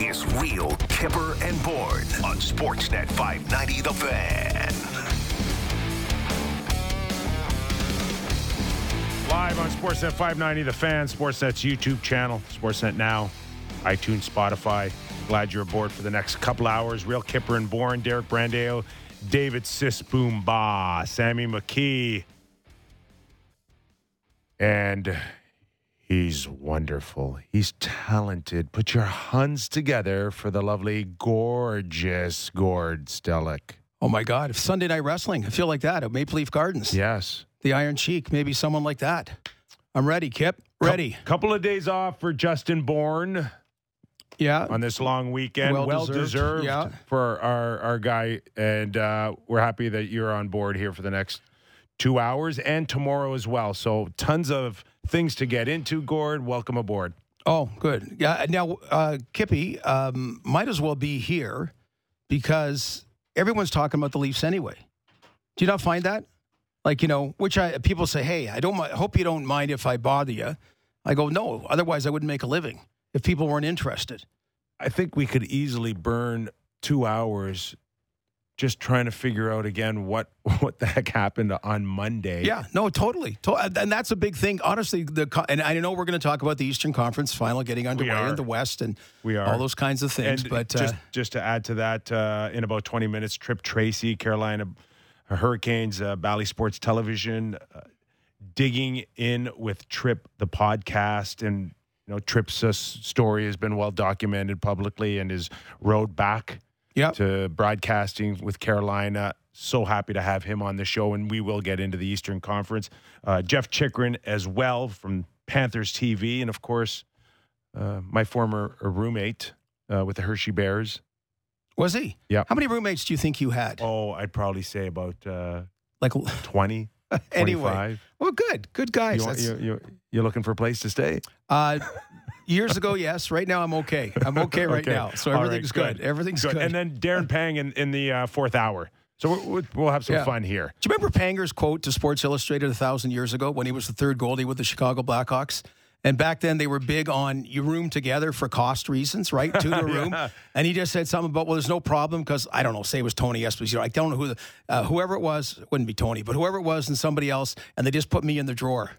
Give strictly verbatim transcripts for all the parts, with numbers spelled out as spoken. is Real Kipper and Bourne on Sportsnet five ninety The Fan. Live on Sportsnet five ninety The Fan, Sportsnet's YouTube channel, Sportsnet Now, iTunes, Spotify. Glad you're aboard for the next couple hours. Real Kipper and Bourne, Derek Brandeo, David Sisboomba, Sammy McKee. And he's wonderful. He's talented. Put your huns together for the lovely, gorgeous Gord Stellick. Oh, my God. If Sunday Night Wrestling, I feel like that at Maple Leaf Gardens. Yes. The Iron Sheik, maybe someone like that. I'm ready, Kip. Ready. A couple of days off for Justin Bourne. Yeah. On this long weekend. Well, well deserved, deserved yeah. for our, our guy. And uh, we're happy that you're on board here for the next two hours and tomorrow as well. So tons of things to get into, Gord. Welcome aboard. Oh, good. Yeah. Now, uh, Kippy, um, might as well be here because everyone's talking about the Leafs anyway. Do you not find that? Like, you know, which I people say, hey, I don't. I hope you don't mind if I bother you. I go, no, otherwise I wouldn't make a living if people weren't interested. I think we could easily burn two hours just trying to figure out again what, what the heck happened on Monday. Yeah, no, totally. And that's a big thing. Honestly, the and I know we're going to talk about the Eastern Conference Final getting underway in the West and we are. all those kinds of things. And but just, uh, just to add to that, uh, in about twenty minutes, Trip Tracy, Carolina Hurricanes, uh, Bally Sports Television, uh, digging in with Trip, the podcast. And, you know, Trip's uh, story has been well documented publicly and his road back. Yep. To broadcasting with Carolina. So happy to have him on the show, and we will get into the Eastern Conference. Uh, Jeff Chikrin as well from Panthers T V, and, of course, uh, my former roommate uh, with the Hershey Bears. Was he? Yeah. How many roommates do you think you had? Oh, I'd probably say about uh, like twenty, anyway. twenty-five. Well, good. Good guys. You want, you're, you're, you're looking for a place to stay? Uh Years ago, yes. Right now, I'm okay. I'm okay right okay. now. So everything's right, good. good. Everything's good. good. And then Darren Pang in, in the uh, fourth hour. So we're, we'll have some yeah. fun here. Do you remember Panger's quote to Sports Illustrated a thousand years ago when he was the third goalie with the Chicago Blackhawks? And back then, they were big on you room together for cost reasons, right? Two to a room. yeah. And he just said something about, well, there's no problem because, I don't know, say it was Tony Esposito. I don't know who the, uh, whoever it was. It wouldn't be Tony, but whoever it was and somebody else. And they just put me in the drawer.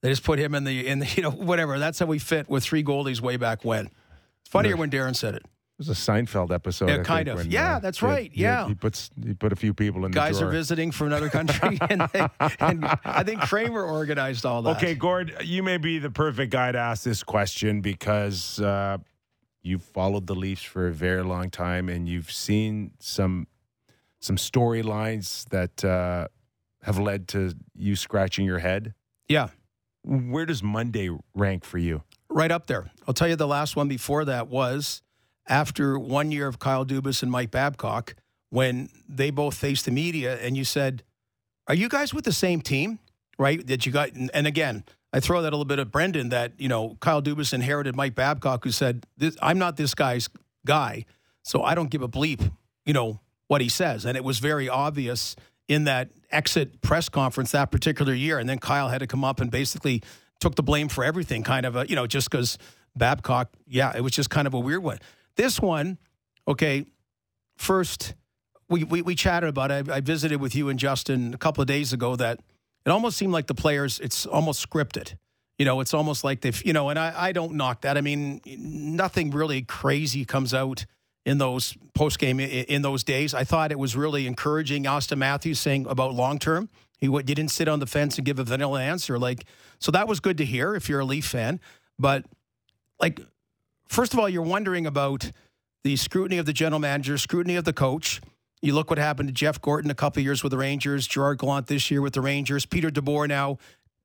They just put him in the, in the, you know, whatever. That's how we fit with three goalies way back when. It's funnier when Darren said it. It was a Seinfeld episode. Yeah, I kind think, of. When, yeah, uh, that's right. He, yeah. He, puts, he put a few people in the Guys drawer. Are visiting from another country. and, they, and I think Kramer organized all that. Okay, Gord, you may be the perfect guy to ask this question because uh, you've followed the Leafs for a very long time and you've seen some, some storylines that uh, have led to you scratching your head. Yeah. Where does Monday rank for you? Right up there. I'll tell you the last one before that was after one year of Kyle Dubas and Mike Babcock when they both faced the media and you said, are you guys with the same team? Right? That you got. And again, I throw that a little bit at Brendan that, you know, Kyle Dubas inherited Mike Babcock who said, this, I'm not this guy's guy, so I don't give a bleep, you know, what he says. And it was very obvious in that exit press conference that particular year. And then Kyle had to come up and basically took the blame for everything, kind of, a, you know, just because Babcock, yeah, it was just kind of a weird one. This one, okay, first, we, we, we chatted about it. I, I visited with you and Justin a couple of days ago that it almost seemed like the players, it's almost scripted. You know, it's almost like they've, you know, and I, I don't knock that. I mean, nothing really crazy comes out in those post-game, in those days. I thought it was really encouraging Austin Matthews saying about long-term. He didn't sit on the fence and give a vanilla answer. Like, so that was good to hear if you're a Leaf fan. But, like, first of all, you're wondering about the scrutiny of the general manager, scrutiny of the coach. You look what happened to Jeff Gorton a couple of years with the Rangers, Gerard Gallant this year with the Rangers, Peter DeBoer now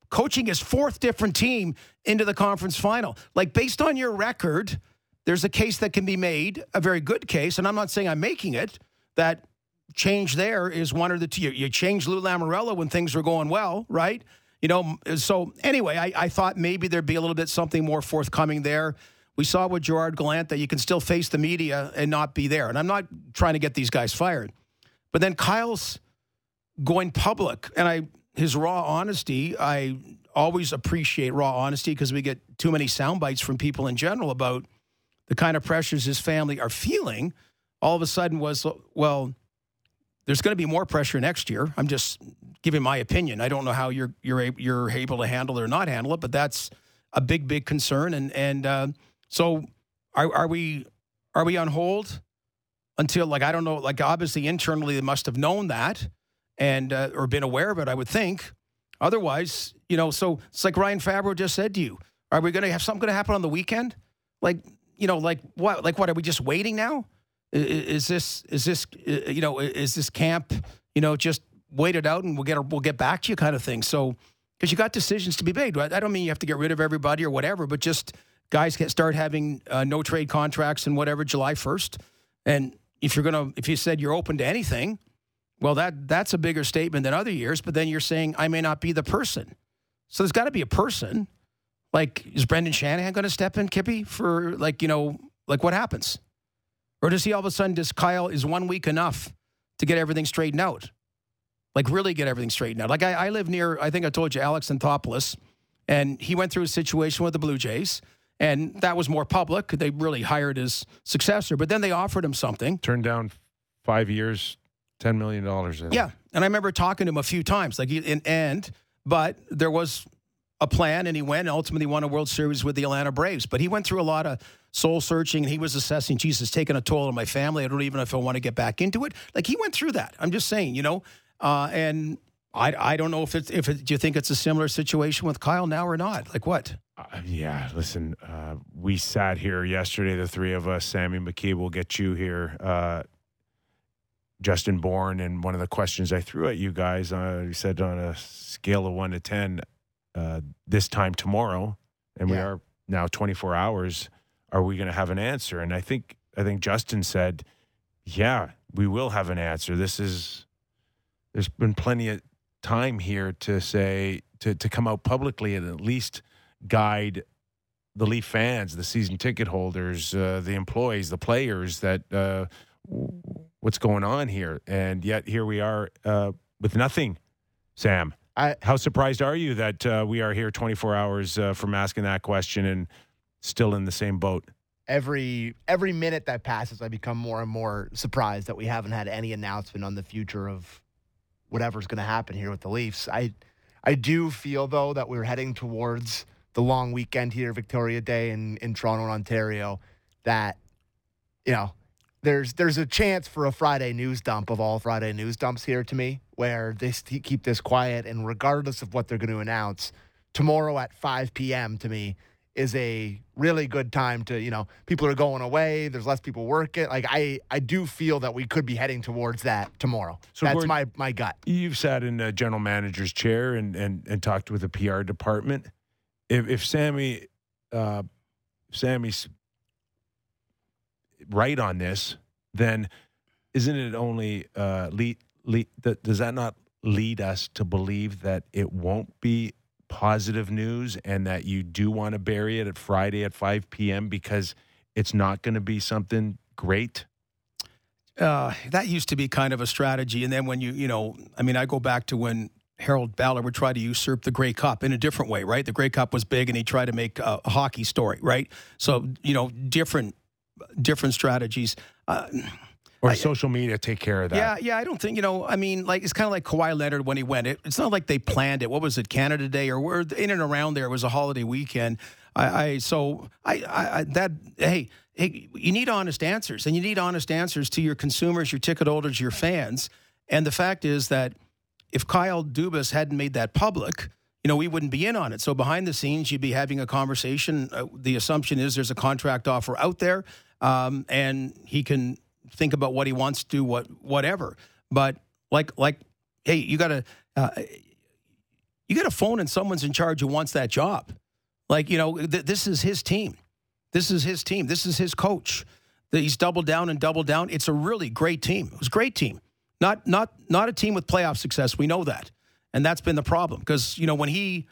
coaching his fourth different team into the conference final. Like, based on your record, there's a case that can be made, a very good case, and I'm not saying I'm making it, that change there is one or the two. You, you change Lou Lamoriello when things were going well, right? You know, so anyway, I, I thought maybe there'd be a little bit something more forthcoming there. We saw with Gerard Gallant that you can still face the media and not be there. And I'm not trying to get these guys fired. But then Kyle's going public, and I his raw honesty, I always appreciate raw honesty because we get too many sound bites from people in general about the kind of pressures his family are feeling, all of a sudden was, well, there's going to be more pressure next year. I'm just giving my opinion. I don't know how you're you're you're able to handle it or not handle it, but that's a big, big concern. And and uh, so are are we are we on hold until, like, I don't know, like obviously internally they must have known that and uh, or been aware of it, I would think. Otherwise, you know, so it's like Ryan Fabro just said to you, are we going to have something going to happen on the weekend? Like, you know, like what, like what, are we just waiting now? Is this, is this, you know, is this camp, you know, just wait it out and we'll get, we'll get back to you kind of thing. So, because you got decisions to be made, right? I don't mean you have to get rid of everybody or whatever, but just guys can start having uh, no trade contracts and whatever, July first. And if you're going to, if you said you're open to anything, well, that that's a bigger statement than other years, but then you're saying, I may not be the person. So there's got to be a person. Like, is Brendan Shanahan going to step in, Kippy, for, like, you know, like what happens? Or does he all of a sudden, does Kyle, is one week enough to get everything straightened out? Like, really get everything straightened out? Like, I, I live near, I think I told you, Alex Anthopoulos, and he went through a situation with the Blue Jays, and that was more public. They really hired his successor, but then they offered him something. Turned down five years, ten million dollars. In. Yeah, and I remember talking to him a few times, like, and, and but there was a plan, and he went and ultimately won a World Series with the Atlanta Braves. But he went through a lot of soul-searching, and he was assessing, Jesus, taking a toll on my family. I don't even know if I want to get back into it. Like, he went through that. I'm just saying, you know. Uh, and I I don't know if it's, if it, do you think it's a similar situation with Kyle now or not? Like what? Uh, yeah, listen, uh, we sat here yesterday, the three of us. Sammy McKee, we'll get you here. Uh, Justin Bourne, and one of the questions I threw at you guys, uh, you said on a scale of one to ten, Uh, this time tomorrow, and yeah. we are now twenty-four hours, are we going to have an answer? And I think I think Justin said, yeah, we will have an answer. This is, there's been plenty of time here to say, to, to come out publicly and at least guide the Leaf fans, the season ticket holders, uh, the employees, the players, that uh, what's going on here. And yet here we are uh, with nothing, Sam. I, How surprised are you that uh, we are here twenty-four hours uh, from asking that question and still in the same boat? Every every minute that passes, I become more and more surprised that we haven't had any announcement on the future of whatever's going to happen here with the Leafs. I I do feel, though, that we're heading towards the long weekend here, Victoria Day in, in Toronto and Ontario, that, you know, There's there's a chance for a Friday news dump of all Friday news dumps here to me, where they st- keep this quiet, and regardless of what they're going to announce, tomorrow at five p.m. to me is a really good time to, you know, people are going away, there's less people working. Like, I, I do feel that we could be heading towards that tomorrow. So that's Gord, my, my gut. You've sat in a general manager's chair and, and, and talked with the P R department. If, if Sammy, uh, Sammy's... right on this, then isn't it only uh lead, lead th- does that not lead us to believe that it won't be positive news, and that you do want to bury it at Friday at five p.m. because it's not going to be something great? Uh that used to be kind of a strategy, and then when you you know I mean I go back to when Harold Ballard would try to usurp the Grey Cup in a different way, right? The Grey Cup was big, and he tried to make a, a hockey story, right? So you know different different strategies. Uh, or I, social media take care of that. Yeah, yeah, I don't think, you know, I mean, like, it's kind of like Kawhi Leonard when he went. It, it's not like they planned it. What was it, Canada Day? Or, or in and around there, it was a holiday weekend. I, I so, I, I that, hey, hey, you need honest answers. And you need honest answers to your consumers, your ticket holders, your fans. And the fact is that if Kyle Dubas hadn't made that public, you know, we wouldn't be in on it. So behind the scenes, you'd be having a conversation. Uh, the assumption is there's a contract offer out there. Um, and he can think about what he wants to do, what, whatever. But like, like, hey, you gotta, uh, you gotta phone, and someone's in charge who wants that job. Like, you know, th- this is his team. This is his team. This is his coach. He's doubled down and doubled down. It's a really great team. It was a great team. Not, not, not a team with playoff success. We know that. And that's been the problem. Because, you know, when he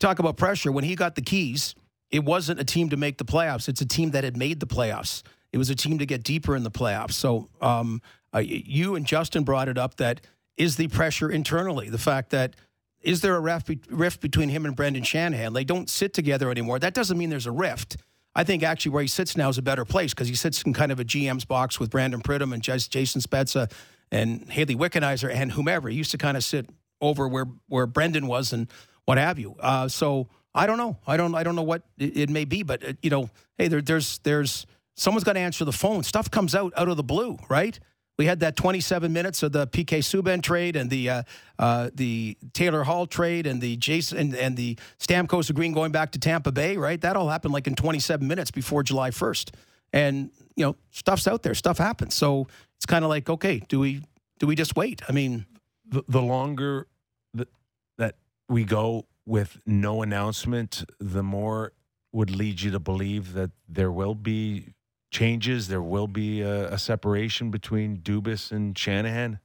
talk about pressure, when he got the keys, it wasn't a team to make the playoffs. It's a team that had made the playoffs. It was a team to get deeper in the playoffs. So um, uh, you and Justin brought it up, that is the pressure internally. The fact that, is there a rift between him and Brendan Shanahan? They don't sit together anymore. That doesn't mean there's a rift. I think actually where he sits now is a better place because he sits in kind of a G M's box with Brandon Pridham and Jason Spezza and Haley Wickenheiser and whomever. He used to kind of sit over where, where Brendan was and what have you. Uh, so I don't know. I don't I don't know what it, it may be, but, uh, you know, hey, there, there's there's someone's got to answer the phone. Stuff comes out out of the blue, right? We had that twenty-seven minutes of the P K Subban trade and the uh, uh, the Taylor Hall trade and the Jason and, and the Stamkos Green going back to Tampa Bay, right? That all happened like in twenty-seven minutes before July first, and you know stuff's out there, stuff happens. So it's kind of like, okay, do we do we just wait? I mean, the, the longer the, that we go with no announcement, the more would lead you to believe that there will be changes, there will be a, a separation between Dubas and Shanahan?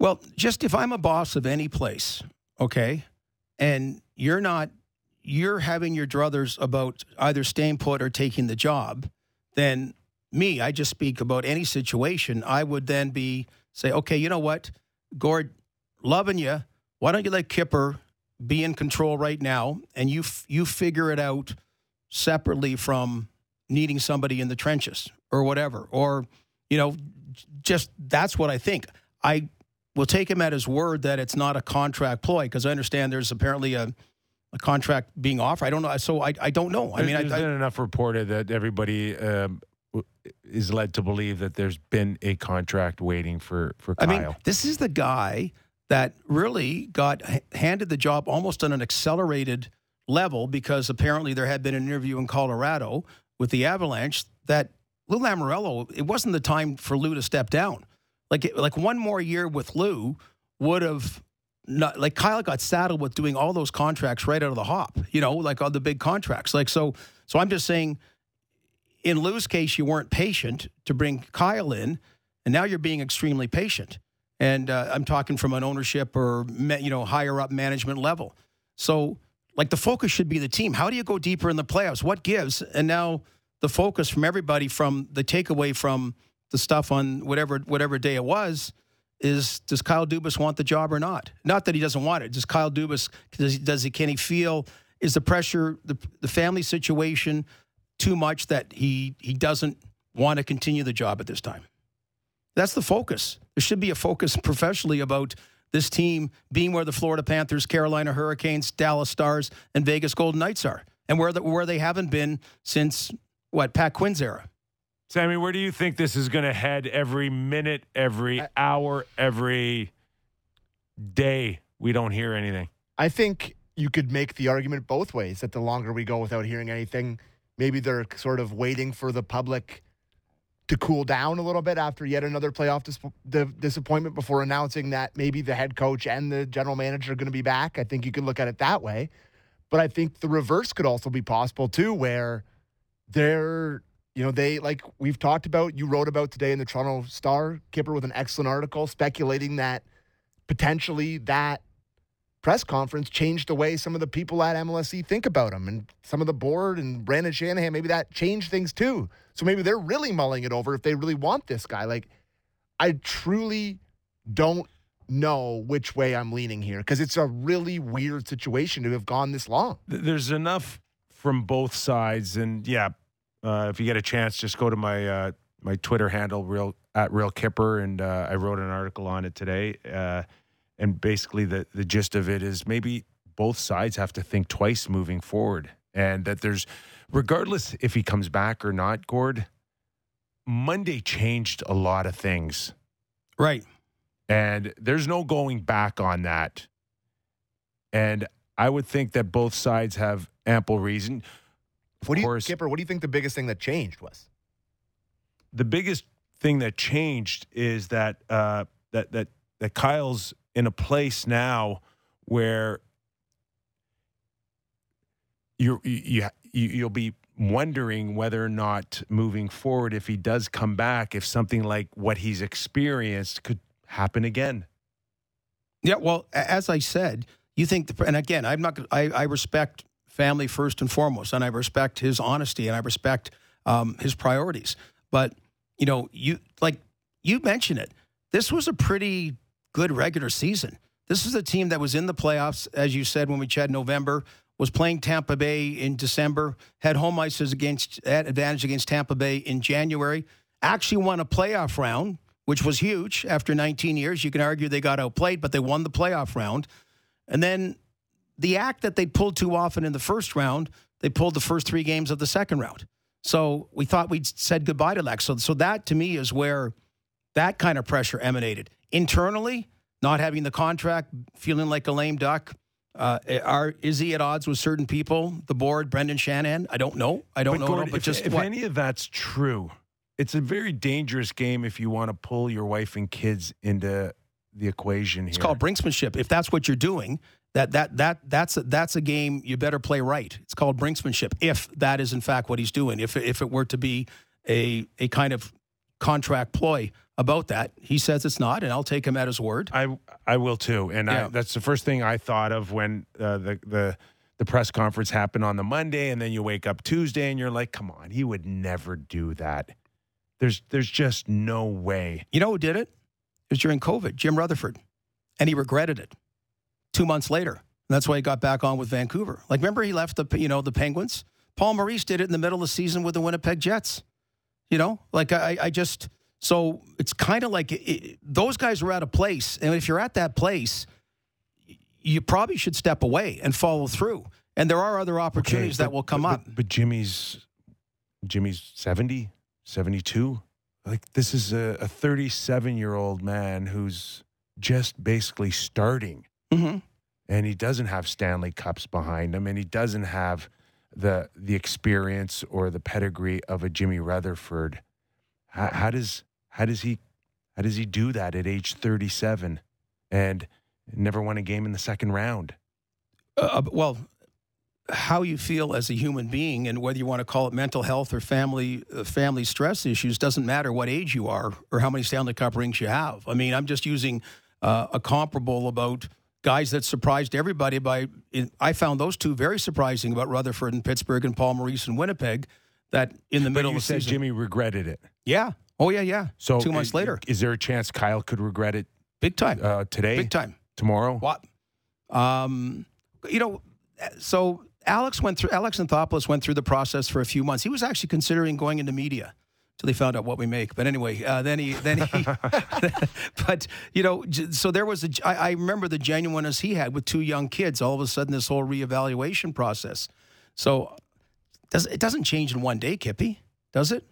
Well, just if I'm a boss of any place, okay, and you're not, you're having your druthers about either staying put or taking the job, then me, I just speak about any situation, I would then be, say, okay, you know what, Gord, loving you, why don't you let Kipper be in control right now, and you you figure it out separately from needing somebody in the trenches or whatever, or, you know, just that's what I think. I will take him at his word that it's not a contract ploy because I understand there's apparently a, a contract being offered. I don't know. So I I don't know. I mean, there's I, been I, enough reported that everybody um, is led to believe that there's been a contract waiting for, for Kyle. I mean, this is the guy that really got handed the job almost on an accelerated level because apparently there had been an interview in Colorado with the Avalanche, that Lou Lamoriello, it wasn't the time for Lou to step down. Like, it, like one more year with Lou would have, not, like Kyle got saddled with doing all those contracts right out of the hop, you know, like all the big contracts. Like, so, so I'm just saying, in Lou's case, you weren't patient to bring Kyle in, and now you're being extremely patient. And uh, I'm talking from an ownership or, you know, higher up management level. So, like, the focus should be the team. How do you go deeper in the playoffs? What gives? And now the focus from everybody, from the takeaway from the stuff on whatever whatever day it was, is does Kyle Dubas want the job or not? Not that he doesn't want it. Does Kyle Dubas, does he, does he can he feel, is the pressure, the, the family situation too much that he, he doesn't want to continue the job at this time? That's the focus. There should be a focus professionally about this team being where the Florida Panthers, Carolina Hurricanes, Dallas Stars, and Vegas Golden Knights are, and where the, where they haven't been since, what, Pat Quinn's era. Sammy, where do you think this is going to head every minute, every I, hour, every day? We don't hear anything. I think you could make the argument both ways, that the longer we go without hearing anything, maybe they're sort of waiting for the public to cool down a little bit after yet another playoff dis- the disappointment before announcing that maybe the head coach and the general manager are going to be back. I think you could look at it that way. But I think the reverse could also be possible too, where they're, you know, they, like we've talked about, you wrote about today in the Toronto Star, Kipper, with an excellent article speculating that potentially that press conference changed the way some of the people at M L S E think about him, and some of the board and Brandon Shanahan, maybe that changed things too. So maybe they're really mulling it over if they really want this guy. Like, I truly don't know which way I'm leaning here because it's a really weird situation to have gone this long. There's enough from both sides. And yeah, uh, if you get a chance, just go to my, uh, my Twitter handle, real at real Kipper. And, uh, I wrote an article on it today. Uh, And basically the, the gist of it is maybe both sides have to think twice moving forward, and that there's, regardless if he comes back or not, Gord, Monday changed a lot of things. Right. And there's no going back on that. And I would think that both sides have ample reason. Of what do you, course, Kipper, what do you think the biggest thing that changed was? The biggest thing that changed is that uh, that that that Kyle's in a place now where you you you'll be wondering whether or not moving forward, if he does come back, if something like what he's experienced could happen again. Yeah, well, as I said, you think, the, and again, I'm not. I, I respect family first and foremost, and I respect his honesty, and I respect um, his priorities. But you know, you like you mentioned it. This was a pretty good regular season. This is a team that was in the playoffs, as you said, when we chatted November, was playing Tampa Bay in December, had home ice against, at advantage against Tampa Bay in January, actually won a playoff round, which was huge. After nineteen years, you can argue they got outplayed, but they won the playoff round. And then the act that they pulled too often in the first round, they pulled the first three games of the second round. So we thought we'd said goodbye to that. So, so that, to me, is where that kind of pressure emanated. Internally, not having the contract, feeling like a lame duck. Uh, are, is he at odds with certain people? The board, Brendan Shanahan? I don't know. I don't but know. Gordon, no, but if, just if what? any of that's true, it's a very dangerous game if you want to pull your wife and kids into the equation here. It's called brinksmanship. If that's what you're doing, that that that that's a, that's a game you better play right. It's called brinksmanship. If that is in fact what he's doing, if if it were to be a a kind of contract ploy about that, he says it's not, and I'll take him at his word. I I will too, and yeah. I, that's the first thing I thought of when uh, the the the press conference happened on the Monday, and then you wake up Tuesday and you're like, come on, he would never do that. There's there's just no way. You know who did it? It was during COVID, Jim Rutherford, and he regretted it two months later. And that's why he got back on with Vancouver. Like, remember he left the, you know, the Penguins? Paul Maurice did it in the middle of the season with the Winnipeg Jets. You know, like I, I just, so it's kind of like it, it, those guys were at a place. And if you're at that place, you probably should step away and follow through. And there are other opportunities okay, but, that will come but, up. But, but Jimmy's, Jimmy's seventy, seventy-two. Like, this is a, a thirty-seven-year-old man who's just basically starting. Mm-hmm. And he doesn't have Stanley Cups behind him, and he doesn't have the the experience or the pedigree of a Jimmy Rutherford. How, how does how does he how does he do that at age thirty-seven and never won a game in the second round? Uh, well, how you feel as a human being, and whether you want to call it mental health or family uh, family stress issues, doesn't matter what age you are or how many Stanley Cup rings you have. I mean, I'm just using uh, a comparable about guys that surprised everybody by. I found those two very surprising about Rutherford and Pittsburgh and Paul Maurice and Winnipeg. That in the but middle you of the said season, Jimmy regretted it. Yeah. Oh yeah, yeah. So two months uh, later, is there a chance Kyle could regret it? Big time. Uh, today. Big time. Tomorrow. What? Um, you know, so. Alex went through. Alex Anthopoulos went through the process for a few months. He was actually considering going into media until they found out what we make. But anyway, uh, then he, then he. But you know, so there was a. I, I remember the genuineness he had with two young kids. All of a sudden, this whole reevaluation process. So, does it doesn't change in one day, Kippy? Does it?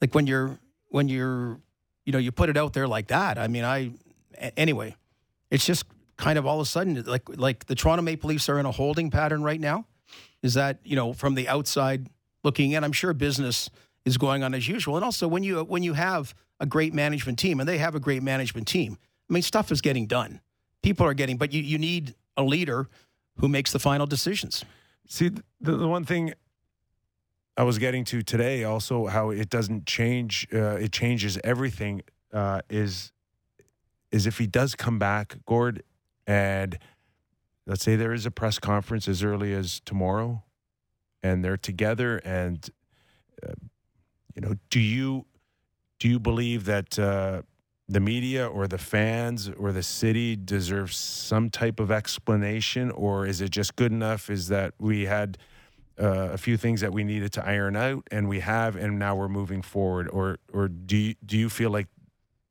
Like when you're when you're, you know, you put it out there like that. I mean, I. Anyway, it's just. Kind of all of a sudden, like like the Toronto Maple Leafs are in a holding pattern right now. Is that, you know, from the outside looking in, I'm sure business is going on as usual. And also when you when you have a great management team, and they have a great management team, I mean, stuff is getting done. People are getting, but you, you need a leader who makes the final decisions. See, the, the one thing I was getting to today, also how it doesn't change, uh, it changes everything, uh, is is if he does come back, Gord, and let's say there is a press conference as early as tomorrow and they're together and, uh, you know, do you do you believe that uh, the media or the fans or the city deserves some type of explanation, or is it just good enough is that we had uh, a few things that we needed to iron out and we have and now we're moving forward? Or, or do you, do you feel like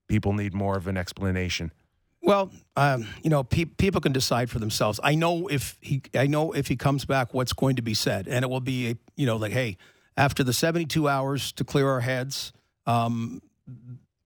people need more of an explanation? Well, um, you know, pe- people can decide for themselves. I know if he, I know if he comes back, what's going to be said, and it will be, a, you know, like, hey, after the seventy-two hours to clear our heads, um,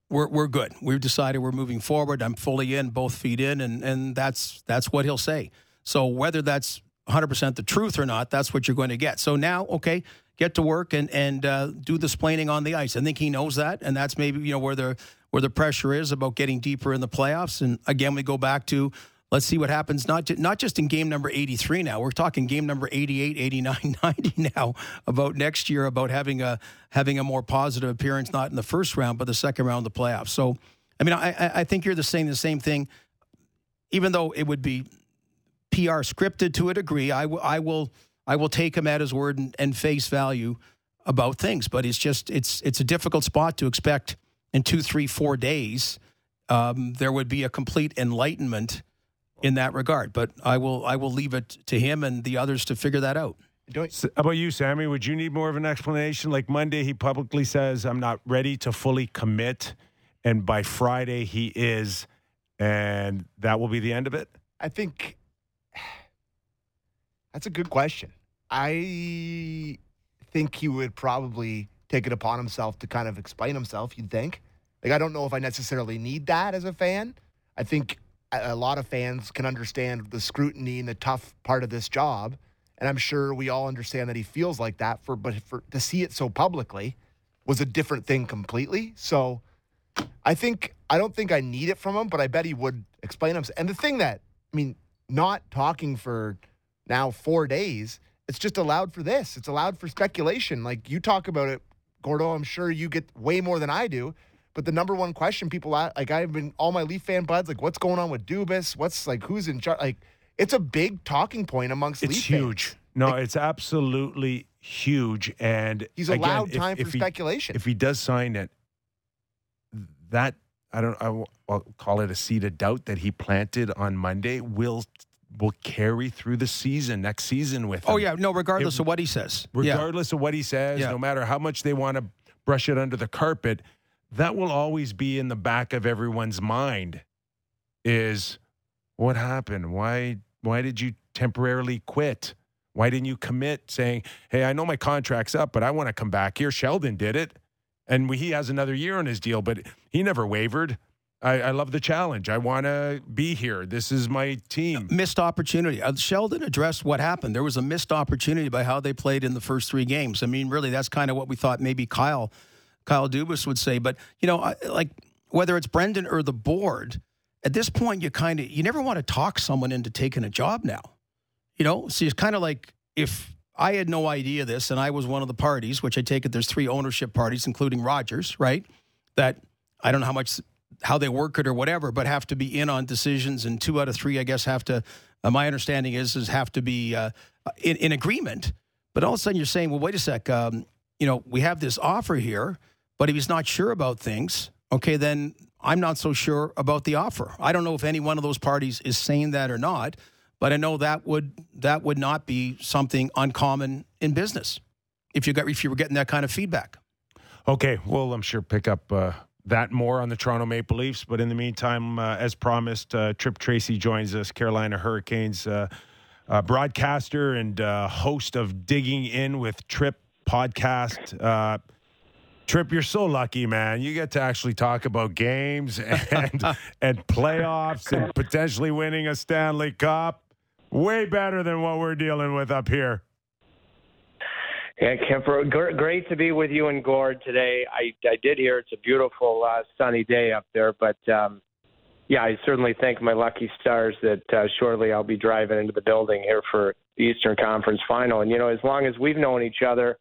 we're we're good. We've decided we're moving forward. I'm fully in, both feet in, and and that's that's what he'll say. So whether that's one hundred percent the truth or not, that's what you're going to get. So now, okay, get to work and and uh, do the splaining on the ice. I think he knows that, and that's maybe, you know, where the where the pressure is about getting deeper in the playoffs. And again, we go back to, let's see what happens, not, to, not just in game number eighty-three now. We're talking game number eighty-eight, eighty-nine, ninety now about next year, about having a having a more positive appearance, not in the first round, but the second round of the playoffs. So, I mean, I, I think you're the same, the same thing. Even though it would be P R scripted to a degree, I, w- I, will, I will take him at his word and, and face value about things. But it's just, it's it's a difficult spot to expect in two, three, four days, um, there would be a complete enlightenment in that regard. But I will I will leave it to him and the others to figure that out. How about you, Sammy? Would you need more of an explanation? Like Monday, he publicly says, I'm not ready to fully commit. And by Friday, he is. And that will be the end of it? I think that's a good question. I think he would probably take it upon himself to kind of explain himself, you'd think. Like, I don't know if I necessarily need that as a fan. I think a lot of fans can understand the scrutiny and the tough part of this job. And I'm sure we all understand that he feels like that, for, but for, to see it so publicly was a different thing completely. So I think, I don't think I need it from him, but I bet he would explain himself. And the thing that, I mean, not talking for now four days, it's just allowed for this. It's allowed for speculation. Like you talk about it, Gordo, I'm sure you get way more than I do. But the number one question people, like I've been, all my Leaf fan buds, like what's going on with Dubas? What's like, who's in charge? Like, it's a big talking point amongst Leafs. It's huge. Fans. No, like, it's absolutely huge. And he's again, allowed time if, for if speculation. He, if he does sign it, that I don't. I will, I'll call it a seed of doubt that he planted on Monday. Will will carry through the season next season with. Him. Oh yeah, no. Regardless it, of what he says. Regardless yeah. of what he says, yeah. no matter how much they want to brush it under the carpet, that will always be in the back of everyone's mind. Is what happened? Why? Why did you temporarily quit? Why didn't you commit saying, hey, I know my contract's up, but I want to come back here. Sheldon did it. And we, he has another year on his deal, but he never wavered. I, I love the challenge. I want to be here. This is my team. Missed opportunity. Uh, Sheldon addressed what happened. There was a missed opportunity by how they played in the first three games. I mean, really, that's kind of what we thought maybe Kyle, Kyle Dubas would say. But, you know, I, like whether it's Brendan or the board, at this point, you kind of, you never want to talk someone into taking a job now, you know? So it's kind of like, if I had no idea this and I was one of the parties, which I take it there's three ownership parties, including Rogers, right? That I don't know how much, how they work it or whatever, but have to be in on decisions, and two out of three, I guess, have to, uh, my understanding is, is have to be uh, in, in agreement. But all of a sudden you're saying, well, wait a sec, um, you know, we have this offer here, but if he's not sure about things, okay, then I'm not so sure about the offer. I don't know if any one of those parties is saying that or not, but I know that would that would not be something uncommon in business if you got if you were getting that kind of feedback. Okay, well, I'm sure pick up uh, that more on the Toronto Maple Leafs, but in the meantime, uh, as promised, uh, Trip Tracy joins us, Carolina Hurricanes uh, uh, broadcaster and uh, host of Digging In with Trip podcast. Uh, Trip, you're so lucky, man. You get to actually talk about games and and playoffs and potentially winning a Stanley Cup. Way better than what we're dealing with up here. Yeah, Kemper, great to be with you and Gord today. I, I did hear it's a beautiful uh, sunny day up there, but um, yeah, I certainly thank my lucky stars that uh, shortly I'll be driving into the building here for the Eastern Conference Final. And, you know, as long as we've known each other,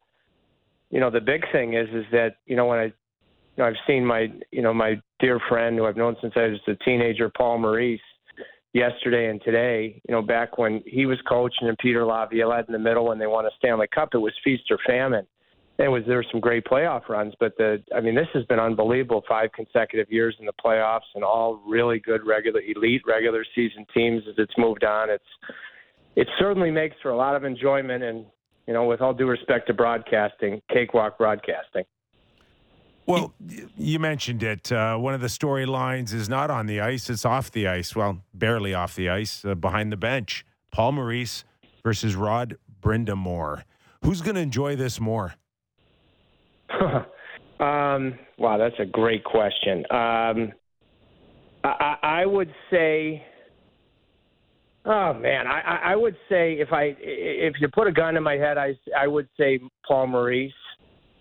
you know, the big thing is, is that, you know, when I, you know, I've seen my, you know, my dear friend who I've known since I was a teenager, Paul Maurice, yesterday and today, you know, back when he was coaching and Peter Laviolette in the middle when they won a Stanley Cup, it was feast or famine. It was, there were some great playoff runs, but the, I mean, this has been unbelievable. Five consecutive years in the playoffs and all really good regular elite regular season teams as it's moved on. It's, it certainly makes for a lot of enjoyment and, you know, with all due respect to broadcasting, cakewalk broadcasting. Well, you mentioned it. Uh, one of the storylines is not on the ice. It's off the ice. Well, barely off the ice, uh, behind the bench. Paul Maurice versus Rod Brindamore. Who's going to enjoy this more? um, wow, that's a great question. Um, I, I would say... Oh man, I, I would say if I if you put a gun in my head, I, I would say Paul Maurice.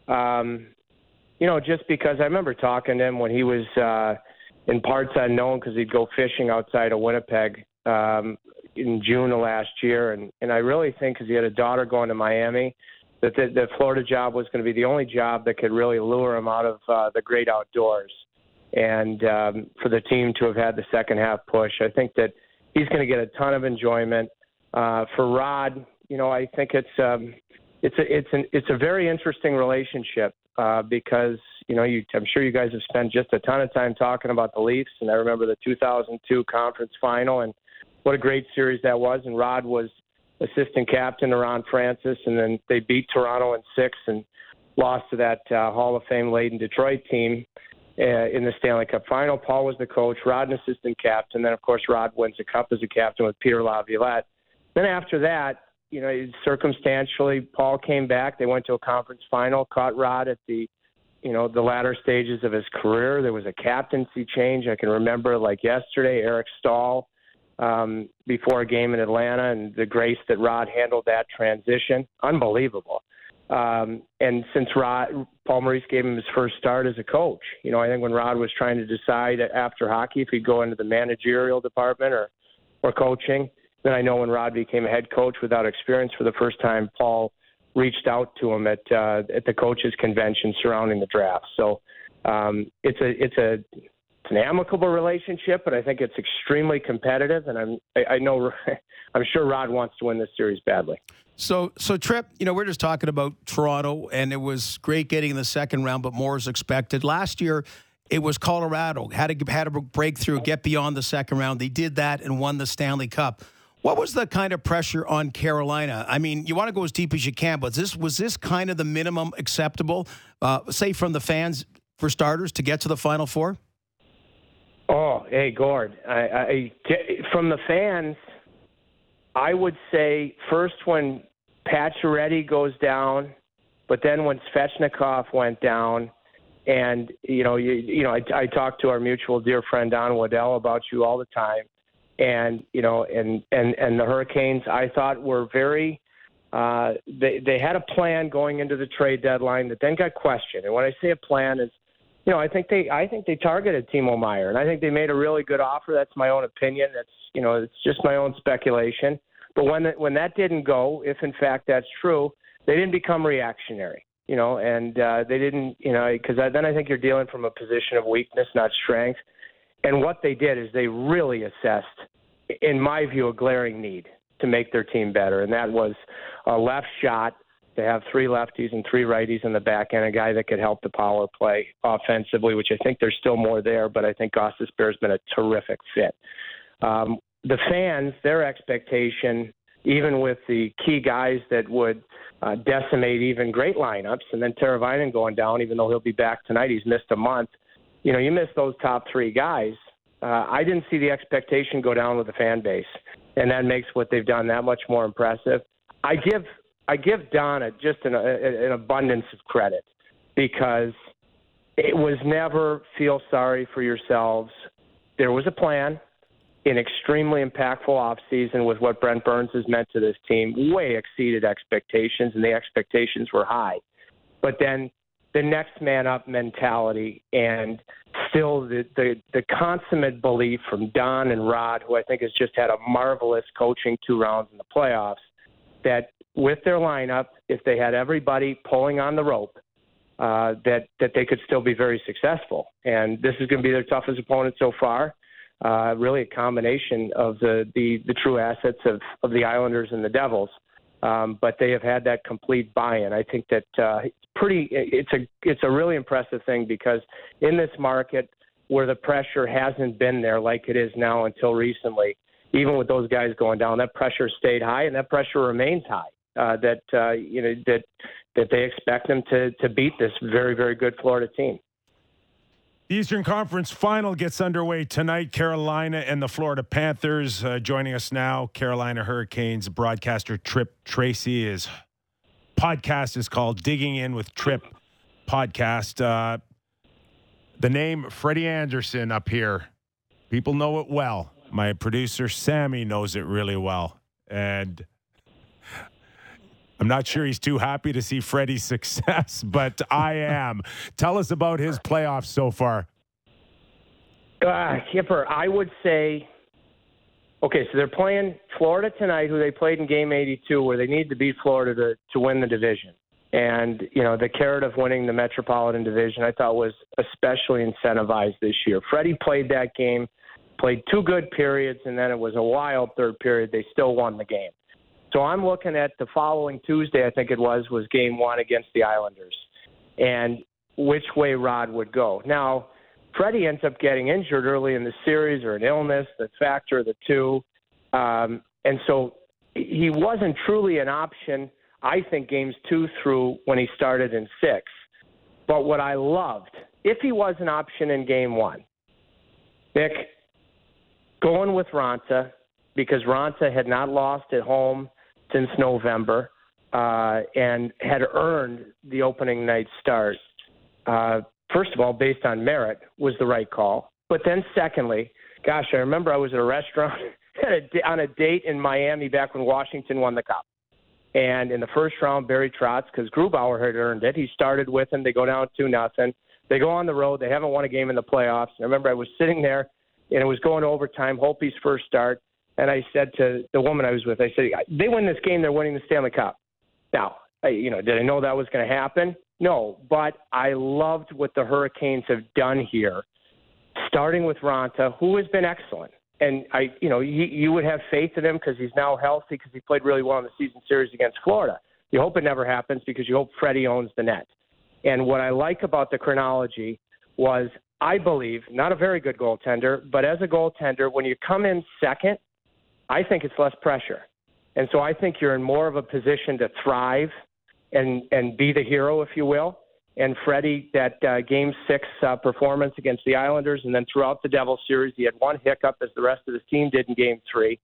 Um, you know, just because I remember talking to him when he was uh, in parts unknown because he'd go fishing outside of Winnipeg um, in June of last year, and and I really think because he had a daughter going to Miami, that the, the Florida job was going to be the only job that could really lure him out of uh, the great outdoors, and um, for the team to have had the second half push, I think that. He's going to get a ton of enjoyment. Uh, for Rod, you know, I think it's um, it's a, it's an, it's a very interesting relationship uh, because you know you, I'm sure you guys have spent just a ton of time talking about the Leafs, and I remember the two thousand two conference final and what a great series that was. And Rod was assistant captain around Francis, and then they beat Toronto in six and lost to that uh, Hall of Fame-laden Detroit team uh, in the Stanley Cup final. Paul was the coach, Rod an assistant captain. Then, of course, Rod wins the Cup as a captain with Peter Laviolette. Then after that, you know, circumstantially, Paul came back. They went to a conference final, caught Rod at the, you know, the latter stages of his career. There was a captaincy change. I can remember, like yesterday, Eric Stahl um, before a game in Atlanta, and the grace that Rod handled that transition. Unbelievable. Um, and since Rod, Paul Maurice gave him his first start as a coach, you know, I think when Rod was trying to decide after hockey if he'd go into the managerial department or, or coaching, then I know when Rod became a head coach without experience for the first time, Paul reached out to him at uh, at the coaches' convention surrounding the draft. So um, it's a it's a it's an amicable relationship, but I think it's extremely competitive. And I'm I, I know I'm sure Rod wants to win this series badly. So so Tripp, you know, we're just talking about Toronto, and it was great getting in the second round, but more is expected. Last year, it was Colorado had to had to break through, get beyond the second round. They did that and won the Stanley Cup. What was the kind of pressure on Carolina? I mean, you want to go as deep as you can, but this was this kind of the minimum acceptable, uh, say, from the fans, for starters, to get to the Final Four? Oh, hey, Gord. I, I, from the fans, I would say first when Pacioretty goes down, but then when Svechnikov went down, and, you know, you, you know, I, I talk to our mutual dear friend Don Waddell about you all the time. And, you know, and, and, and the Hurricanes, I thought, were very uh, – they they had a plan going into the trade deadline that then got questioned. And when I say a plan is, you know, I think they I think they targeted Timo Meier, and I think they made a really good offer. That's my own opinion. That's, you know, it's just my own speculation. But when the, when that didn't go, if in fact that's true, they didn't become reactionary, you know, and uh, they didn't, you know, because then I think you're dealing from a position of weakness, not strength. And what they did is they really assessed, in my view, a glaring need to make their team better. And that was a left shot, to have three lefties and three righties in the back end, a guy that could help the power play offensively, which I think there's still more there, but I think Gostisbehere's been a terrific fit. Um, the fans, their expectation, even with the key guys that would uh, decimate even great lineups, and then Teravainen going down, even though he'll be back tonight, he's missed a month. You know, you miss those top three guys. Uh, I didn't see the expectation go down with the fan base, and that makes what they've done that much more impressive. I give I give Don a, just an, a, an abundance of credit, because it was never feel sorry for yourselves. There was a plan, an extremely impactful offseason with what Brent Burns has meant to this team, way exceeded expectations, and the expectations were high. But then the next man up mentality, and still the, the, the consummate belief from Don and Rod, who I think has just had a marvelous coaching two rounds in the playoffs, that with their lineup, if they had everybody pulling on the rope, uh, that, that they could still be very successful. And this is going to be their toughest opponent so far. Uh, really a combination of the, the, the true assets of, of the Islanders and the Devils. Um, but they have had that complete buy-in. I think that uh, it's pretty. It's a it's a really impressive thing, because in this market where the pressure hasn't been there like it is now until recently, even with those guys going down, that pressure stayed high, and that pressure remains high. Uh, that uh, you know that that they expect them to to beat this very, very good Florida team. The Eastern Conference Final gets underway tonight. Carolina and the Florida Panthers. Uh, joining us now, Carolina Hurricanes broadcaster Tripp Tracy. His podcast is called Digging In with Tripp Podcast. Uh, the name Freddie Andersen up here, people know it well. My producer Sammy knows it really well. And I'm not sure he's too happy to see Freddie's success, but I am. Tell us about his playoffs so far. Uh, Kipper, I would say, okay, so they're playing Florida tonight, who they played in Game eighty-two, where they need to beat Florida to, to win the division. And, you know, the carrot of winning the Metropolitan Division, I thought, was especially incentivized this year. Freddie played that game, played two good periods, and then it was a wild third period. They still won the game. So I'm looking at the following Tuesday, I think it was, was game one against the Islanders, and which way Rod would go. Now, Freddie ends up getting injured early in the series, or an illness, the factor of the two. Uh, Um, and so he wasn't truly an option, I think, games two through when he started in six. But what I loved, if he was an option in game one, Nick, going with Ronta, because Ronta had not lost at home since November uh, and had earned the opening night start, uh, first of all, based on merit, was the right call. But then secondly, gosh, I remember I was at a restaurant a, on a date in Miami back when Washington won the Cup. And in the first round, Barry Trotz, because Grubauer had earned it, he started with him. They go down two nothing. They go on the road. They haven't won a game in the playoffs. And I remember I was sitting there, and it was going to overtime, Holpe's first start. And I said to the woman I was with, I said, they win this game, they're winning the Stanley Cup. Now, I, you know, did I know that was going to happen? No, but I loved what the Hurricanes have done here, starting with Ronta, who has been excellent. And, I, you know, you, you would have faith in him because he's now healthy because he played really well in the season series against Florida. You hope it never happens because you hope Freddie owns the net. And what I like about the chronology was, I believe, not a very good goaltender, but as a goaltender, when you come in second, I think it's less pressure. And so I think you're in more of a position to thrive and, and be the hero, if you will. And Freddie, that uh, game six uh, performance against the Islanders, and then throughout the Devils series, he had one hiccup as the rest of his team did in game three.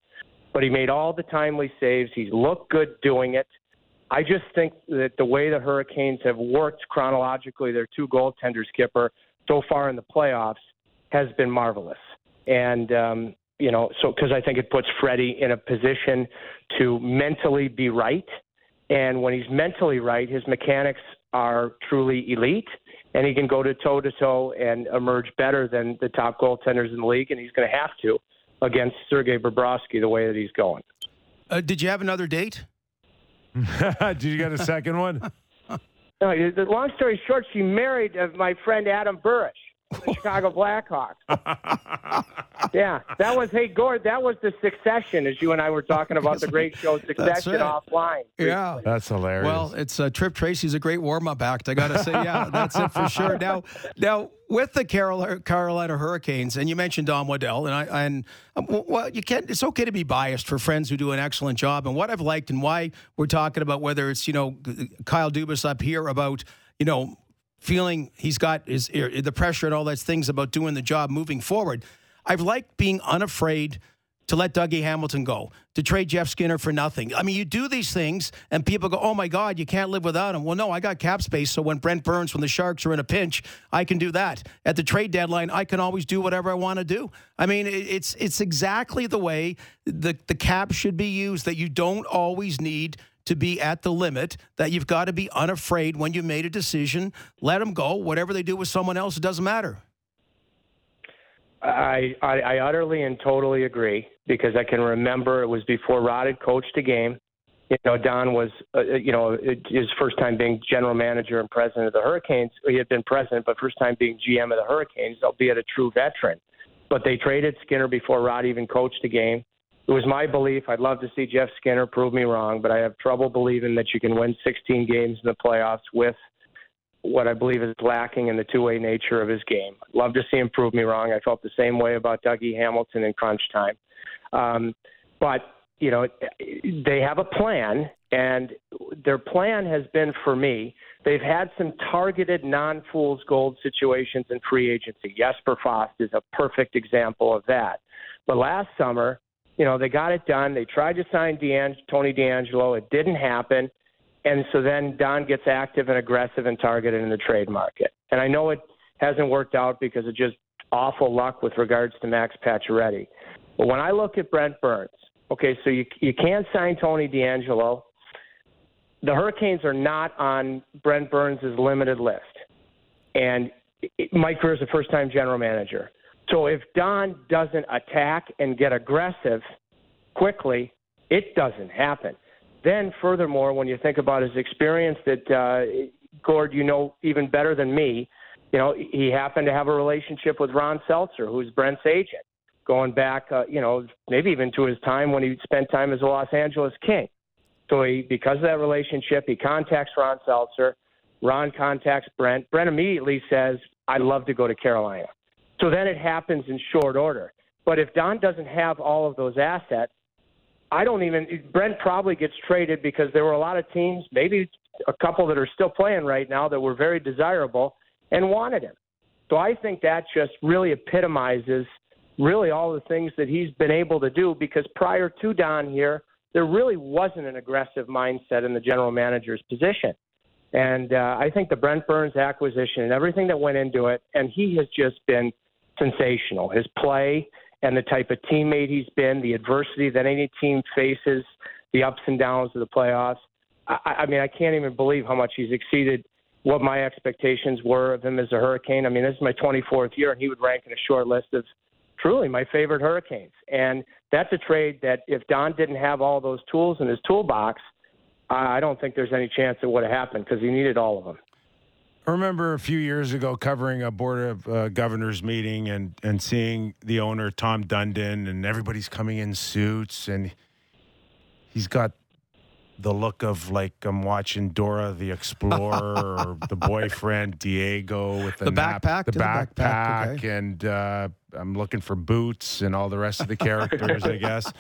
But he made all the timely saves. He looked good doing it. I just think that the way the Hurricanes have worked chronologically, their two goaltenders, Kipper, so far in the playoffs has been marvelous. And, um, you know, so because I think it puts Freddie in a position to mentally be right. And when he's mentally right, his mechanics are truly elite, and he can go to toe-to-toe and emerge better than the top goaltenders in the league, and he's going to have to against Sergei Bobrovsky the way that he's going. Uh, did you have another date? Did you get a second one? No, long story short, she married my friend Adam Burrish, the Chicago Blackhawks. Yeah, that was, hey, Gord, that was the Succession, as you and I were talking about the great show Succession offline. Recently. Yeah, that's hilarious. Well, it's uh, Trip Tracy's a great warm-up act, I got to say. Yeah, that's it for sure. Now, now with the Carol- Carolina Hurricanes, and you mentioned Don Waddell, and I and well, you can't. It's okay to be biased for friends who do an excellent job. And what I've liked, and why we're talking about whether it's you know Kyle Dubas up here about you know feeling he's got his the pressure and all those things about doing the job moving forward. I've liked being unafraid to let Dougie Hamilton go, to trade Jeff Skinner for nothing. I mean, you do these things, and people go, oh, my God, you can't live without him. Well, no, I got cap space, so when Brent Burns, when the Sharks are in a pinch, I can do that. At the trade deadline, I can always do whatever I want to do. I mean, it's it's exactly the way the, the cap should be used, that you don't always need to be at the limit, that you've got to be unafraid when you made a decision. Let them go. Whatever they do with someone else, it doesn't matter. I, I, I utterly and totally agree because I can remember it was before Rod had coached a game. You know, Don was, uh, you know, his first time being general manager and president of the Hurricanes. He had been president, but first time being G M of the Hurricanes, albeit a true veteran. But they traded Skinner before Rod even coached a game. It was my belief. I'd love to see Jeff Skinner prove me wrong, but I have trouble believing that you can win sixteen games in the playoffs with what I believe is lacking in the two-way nature of his game. I'd love to see him prove me wrong. I felt the same way about Dougie Hamilton in crunch time. Um, but, you know, they have a plan, and their plan has been, for me, they've had some targeted non-fool's gold situations in free agency. Jesper Fast is a perfect example of that. But last summer, you know, they got it done. They tried to sign DeAng- Tony DeAngelo. It didn't happen. And so then Don gets active and aggressive and targeted in the trade market. And I know it hasn't worked out because of just awful luck with regards to Max Pacioretty. But when I look at Brent Burns, okay, so you you can't sign Tony DeAngelo. The Hurricanes are not on Brent Burns' limited list. And it, Mike Grier's the first-time general manager. So if Don doesn't attack and get aggressive quickly, it doesn't happen. Then, furthermore, when you think about his experience that, uh, Gord, you know even better than me, you know, he happened to have a relationship with Ron Seltzer, who's Brent's agent, going back, uh, you know, maybe even to his time when he spent time as a Los Angeles King. So he, because of that relationship, he contacts Ron Seltzer. Ron contacts Brent. Brent immediately says, I'd love to go to Carolina. So then it happens in short order. But if Don doesn't have all of those assets, I don't even – Brent probably gets traded because there were a lot of teams, maybe a couple that are still playing right now that were very desirable and wanted him. So I think that just really epitomizes really all the things that he's been able to do, because prior to Don here, there really wasn't an aggressive mindset in the general manager's position. And uh, I think the Brent Burns acquisition and everything that went into it, and he has just been sensational. His play – and the type of teammate he's been, the adversity that any team faces, the ups and downs of the playoffs. I, I mean, I can't even believe how much he's exceeded what my expectations were of him as a Hurricane. I mean, this is my twenty-fourth year, and he would rank in a short list of truly my favorite Hurricanes. And that's a trade that if Don didn't have all those tools in his toolbox, I don't think there's any chance it would have happened, because he needed all of them. I remember a few years ago covering a Board of uh, Governors meeting and, and seeing the owner, Tom Dundon, and everybody's coming in suits, and he's got the look of, like, I'm watching Dora the Explorer or the boyfriend, Diego, with the, the nap, backpack. The backpack, the backpack okay. And uh, I'm looking for boots and all the rest of the characters, I guess.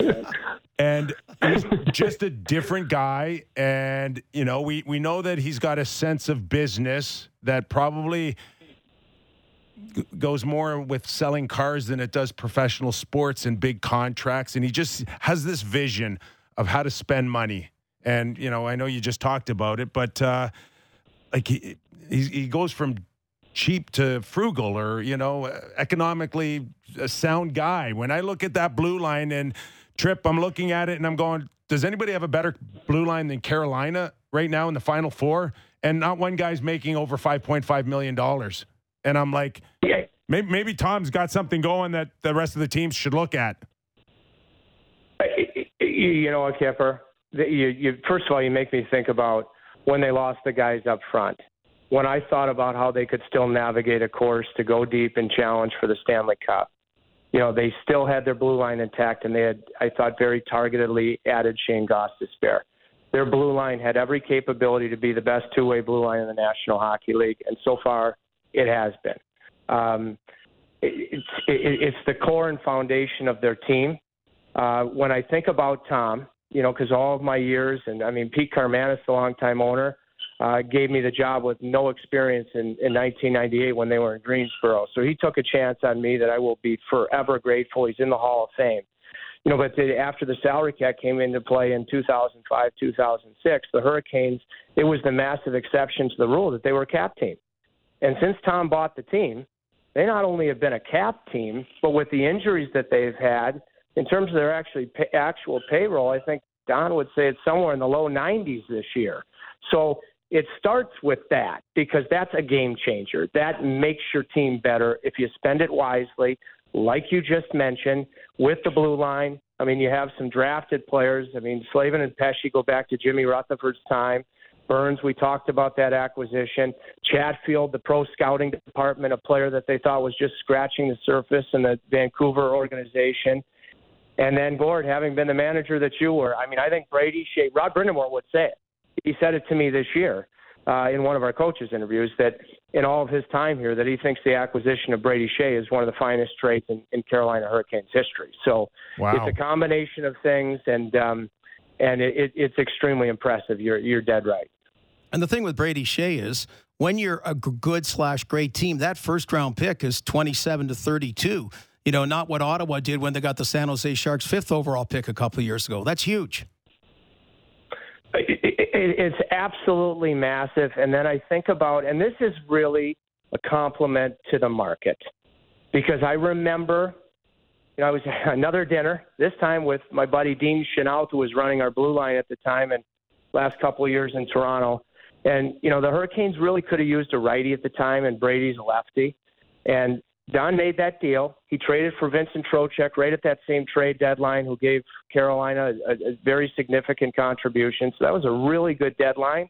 And he's just a different guy. And, you know, we, we know that he's got a sense of business that probably g- goes more with selling cars than it does professional sports and big contracts. And he just has this vision of how to spend money. And, you know, I know you just talked about it, but uh, like he, he he goes from cheap to frugal, or, you know, economically a sound guy. When I look at that blue line and Trip, I'm looking at it and I'm going, does anybody have a better blue line than Carolina right now in the Final Four? And not one guy's making over five point five million dollars. And I'm like, maybe, maybe Tom's got something going that the rest of the teams should look at. You know what, Kemper? You, you, first of all, you make me think about when they lost the guys up front. When I thought about how they could still navigate a course to go deep and challenge for the Stanley Cup, you know, they still had their blue line intact, and they had, I thought, very targetedly added Shane Goss to spare. Their blue line had every capability to be the best two-way blue line in the National Hockey League, and so far it has been. Um, it, it's, it, it's the core and foundation of their team. Uh, when I think about Tom, you know, because all of my years, and I mean, Pete Carmanis, the longtime owner, uh, gave me the job with no experience in, in nineteen ninety-eight when they were in Greensboro. So he took a chance on me that I will be forever grateful. He's in the Hall of Fame. You know, but the, after the salary cap came into play in two thousand five, two thousand six, the Hurricanes, it was the massive exception to the rule that they were a cap team. And since Tom bought the team, they not only have been a cap team, but with the injuries that they've had, in terms of their actually pay, actual payroll, I think Don would say it's somewhere in the low nineties this year. So it starts with that, because that's a game changer. That makes your team better if you spend it wisely, like you just mentioned, with the blue line. I mean, you have some drafted players. I mean, Slavin and Pesce go back to Jimmy Rutherford's time. Burns, we talked about that acquisition. Chatfield, the pro scouting department, a player that they thought was just scratching the surface in the Vancouver organization. And then Gord, having been the manager that you were, I mean, I think Brady Shea, Rod Brindamore would say it. He said it to me this year uh, in one of our coaches' interviews, that in all of his time here, that he thinks the acquisition of Brady Shea is one of the finest trades in, in Carolina Hurricanes history. So wow. It's a combination of things, and um, and it, it's extremely impressive. You're you're dead right. And the thing with Brady Shea is, when you're a good slash great team, that first round pick is twenty-seven to thirty-two. You know, not what Ottawa did when they got the San Jose Sharks' fifth overall pick a couple of years ago. That's huge. It, it, it's absolutely massive. And then I think about, and this is really a compliment to the market, because I remember, you know, I was at another dinner, this time with my buddy Dean Chenault, who was running our blue line at the time and last couple of years in Toronto. And, you know, the Hurricanes really could have used a righty at the time, and Brady's a lefty. And Don made that deal. He traded for Vincent Trocheck right at that same trade deadline, who gave Carolina a, a very significant contribution. So that was a really good deadline.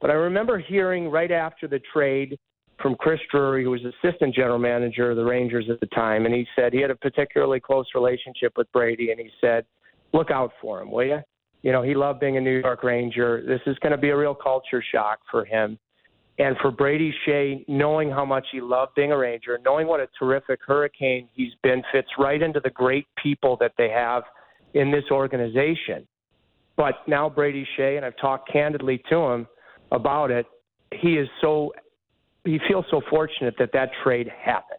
But I remember hearing right after the trade from Chris Drury, who was assistant general manager of the Rangers at the time, and he said he had a particularly close relationship with Brady, and he said, look out for him, will you? You know, he loved being a New York Ranger. This is going to be a real culture shock for him. And for Brady Shea, knowing how much he loved being a Ranger, knowing what a terrific Hurricane he's been, fits right into the great people that they have in this organization. But now Brady Shea, and I've talked candidly to him about it, he is so he feels so fortunate that that trade happened.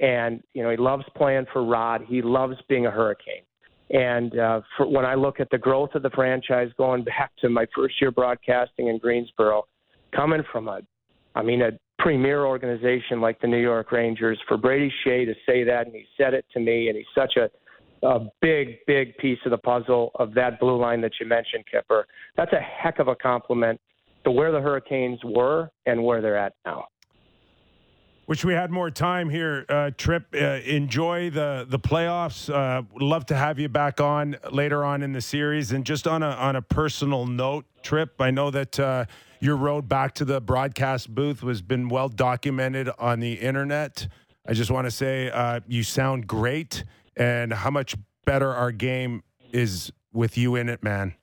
And, you know, he loves playing for Rod. He loves being a Hurricane. And uh, for when I look at the growth of the franchise, going back to my first year broadcasting in Greensboro, coming from a, I mean, a premier organization like the New York Rangers, for Brady Shea to say that, and he said it to me, and he's such a, a big, big piece of the puzzle of that blue line that you mentioned, Kipper. That's a heck of a compliment to where the Hurricanes were and where they're at now. Wish we had more time here, uh, Tripp. Uh, enjoy the the playoffs. Uh, love to have you back on later on in the series. And just on a on a personal note, Tripp, I know that uh, your road back to the broadcast booth has been well documented on the internet. I just want to say uh, you sound great, and how much better our game is with you in it, man.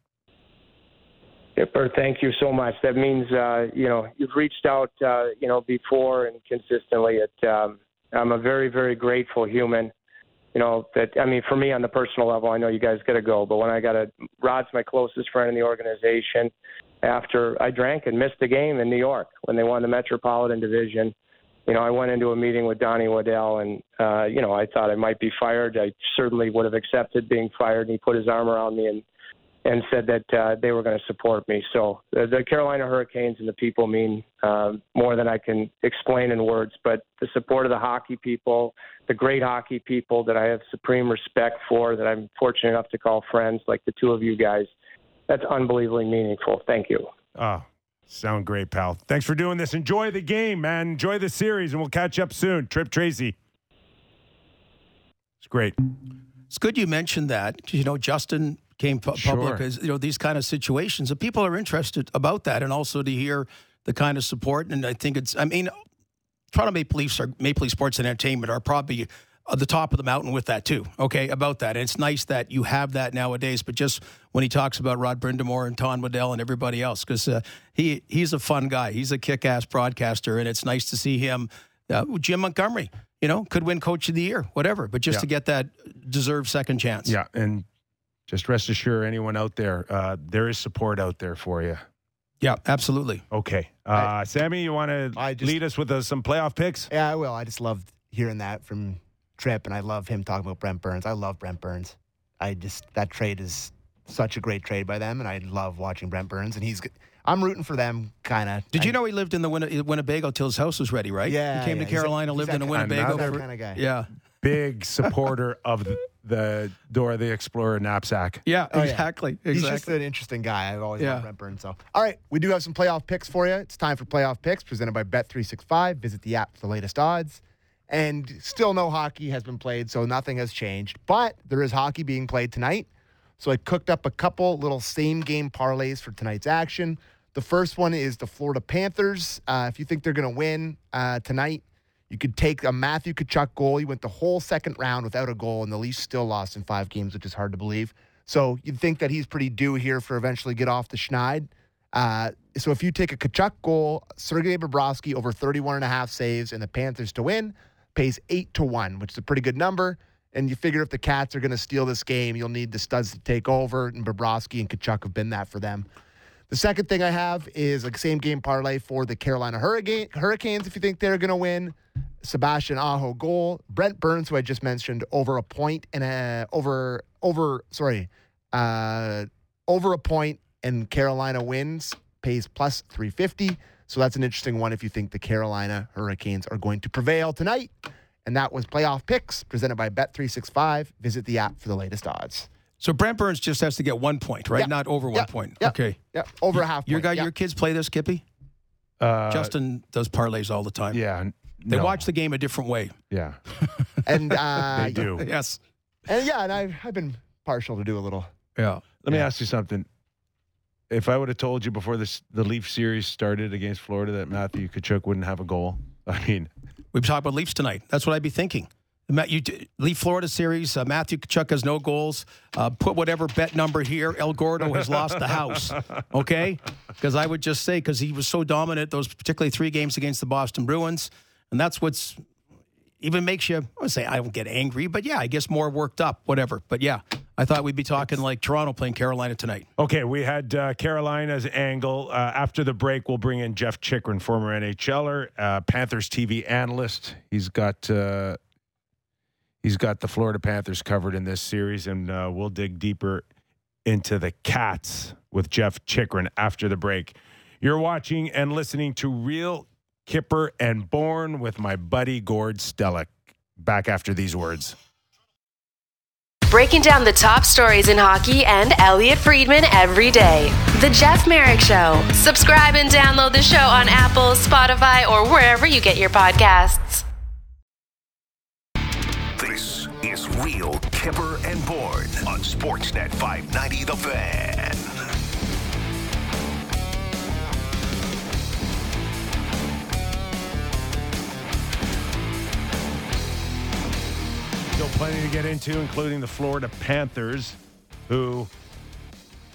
Kipper, thank you so much. That means, uh, you know, you've reached out, uh, you know, before and consistently. It, um, I'm a very, very grateful human. You know, that, I mean, for me on the personal level, I know you guys got to go, but when I got a, Rod's my closest friend in the organization. After I drank and missed the game in New York when they won the Metropolitan Division, you know, I went into a meeting with Donnie Waddell and, uh, you know, I thought I might be fired. I certainly would have accepted being fired. And he put his arm around me and, and said that uh, they were going to support me. So uh, the Carolina Hurricanes and the people mean uh, more than I can explain in words, but the support of the hockey people, the great hockey people that I have supreme respect for, that I'm fortunate enough to call friends like the two of you guys, that's unbelievably meaningful. Thank you. Oh, sound great, pal. Thanks for doing this. Enjoy the game, man. Enjoy the series, and we'll catch up soon. Tripp Tracy. It's great. It's good you mentioned that. You know, Justin came pu- public sure. as, you know, these kind of situations. And people are interested about that, and also to hear the kind of support. And I think it's, I mean, Toronto Maple Leafs are, Maple Leaf Sports and Entertainment are probably at the top of the mountain with that too, okay, about that. And it's nice that you have that nowadays, but just when he talks about Rod Brindamore and Tom Waddell and everybody else, because uh, he he's a fun guy. He's a kick-ass broadcaster, and it's nice to see him. Uh, Jim Montgomery, you know, could win Coach of the Year, whatever, but just yeah. to get that deserved second chance. Yeah, and just rest assured, anyone out there, uh, there is support out there for you. Yeah, absolutely. Okay. Uh, I, Sammy, you want to lead us with uh, some playoff picks? Yeah, I will. I just loved hearing that from Tripp, and I love him talking about Brent Burns. I love Brent Burns. I just, that trade is such a great trade by them, and I love watching Brent Burns, and he's good. I'm rooting for them, kind of. Did I, you know he lived in the Winne- Winnebago till his house was ready, right? Yeah. He came yeah. to Carolina, he's lived that, in a Winnebago. That kind of guy. Yeah. Big supporter of the, the Dora the Explorer knapsack. Yeah, oh, exactly. Yeah. He's exactly. just an interesting guy. I've always yeah. loved Brent Burns. So, all right, we do have some playoff picks for you. It's time for playoff picks presented by Bet three sixty-five. Visit the app for the latest odds. And still no hockey has been played, so nothing has changed. But there is hockey being played tonight. So I cooked up a couple little same-game parlays for tonight's action. The first one is the Florida Panthers. Uh, if you think they're going to win uh, tonight, you could take a Matthew Tkachuk goal. He went the whole second round without a goal, and the Leafs still lost in five games, which is hard to believe. So you'd think that he's pretty due here for eventually get off the schneid. Uh, so if you take a Tkachuk goal, Sergei Bobrovsky over thirty-one and a half saves, and the Panthers to win, pays eight to one, which is a pretty good number. And you figure if the Cats are going to steal this game, you'll need the studs to take over, and Bobrovsky and Tkachuk have been that for them. The second thing I have is a same-game parlay for the Carolina Hurricane, Hurricanes, if you think they're going to win. Sebastian Aho goal. Brent Burns, who I just mentioned, over a point and a, over over sorry uh, over a point, and Carolina wins, pays plus three fifty. So that's an interesting one if you think the Carolina Hurricanes are going to prevail tonight. And that was Playoff Picks, presented by Bet three sixty-five. Visit the app for the latest odds. So Brent Burns just has to get one point, right? Yep. Not over one yep. point. Yep. Okay. Yep. Over a half point. Your, guy, yep. your kids play this, Kippy? Uh, Justin does parlays all the time. Yeah. No. They watch the game a different way. Yeah. and uh, They do. Yes. And yeah, and I've, I've been partial to do a little. Yeah. Let yeah. me ask you something. If I would have told you before this, the Leaf series started against Florida, that Matthew Tkachuk wouldn't have a goal, I mean... We've talked about Leafs tonight. That's what I'd be thinking. You, Leaf Florida series, uh, Matthew Tkachuk has no goals. Uh, put whatever bet number here. El Gordo has lost the house, okay? Because I would just say, because he was so dominant, those particularly three games against the Boston Bruins, and that's what's even makes you, I would say I don't get angry, but yeah, I guess more worked up, whatever. But yeah, I thought we'd be talking like Toronto playing Carolina tonight. Okay, we had uh, Carolina's angle. Uh, after the break, we'll bring in Jeff Chikrin, former N H L er, uh, Panthers T V analyst. He's got uh, he's got the Florida Panthers covered in this series, and uh, we'll dig deeper into the Cats with Jeff Chikrin after the break. You're watching and listening to Real Kipper and Born with my buddy Gord Stellick. Back after these words. Breaking down the top stories in hockey and Elliot Friedman every day. The Jeff Merrick Show. Subscribe and download the show on Apple, Spotify, or wherever you get your podcasts. This is Real Kipper and Born on Sportsnet five ninety The Fan. Still plenty to get into, including the Florida Panthers, who,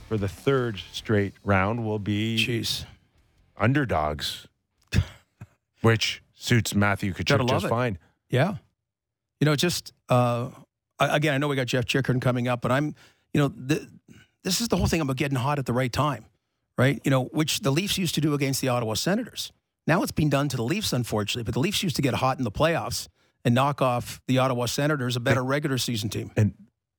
for the third straight round, will be Jeez. underdogs, which suits Matthew Tkachuk just it. fine. Yeah. You know, just, uh, again, I know we got Jeff Chikrin coming up, but I'm, you know, the, this is the whole thing about getting hot at the right time, right? You know, which the Leafs used to do against the Ottawa Senators. Now it's been done to the Leafs, unfortunately, but the Leafs used to get hot in the playoffs and knock off the Ottawa Senators, a better regular season team. And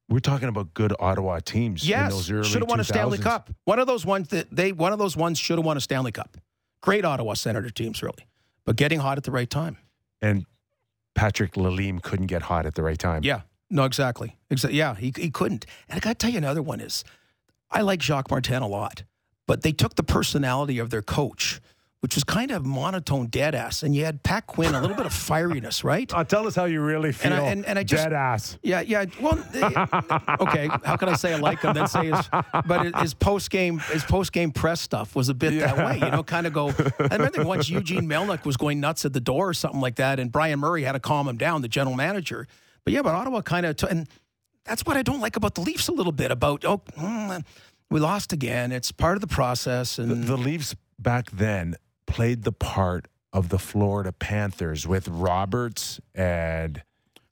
we're talking about good Ottawa teams. Yes, should have won two thousands. A Stanley Cup. One of those ones that they one of those ones should have won a Stanley Cup. Great Ottawa Senator teams, really, but getting hot at the right time. And Patrick Lalime couldn't get hot at the right time. Yeah, no, exactly. Exa- yeah, he he couldn't. And I got to tell you, another one is, I like Jacques Martin a lot, but they took the personality of their coach, which was kind of monotone dead ass. And you had Pat Quinn, a little bit of fieriness, right? Uh, tell us how you really feel. And I, and, and I just, dead ass. Yeah, yeah. Well, okay. How can I say I like him? Then say his, but his post game, his post game press stuff was a bit yeah. that way. You know, kind of go. I remember once Eugene Melnyk was going nuts at the door or something like that, and Brian Murray had to calm him down, the general manager. But yeah, but Ottawa kind of, t- and that's what I don't like about the Leafs a little bit. About oh, mm, we lost again. It's part of the process, and the, the Leafs back then played the part of the Florida Panthers with Roberts and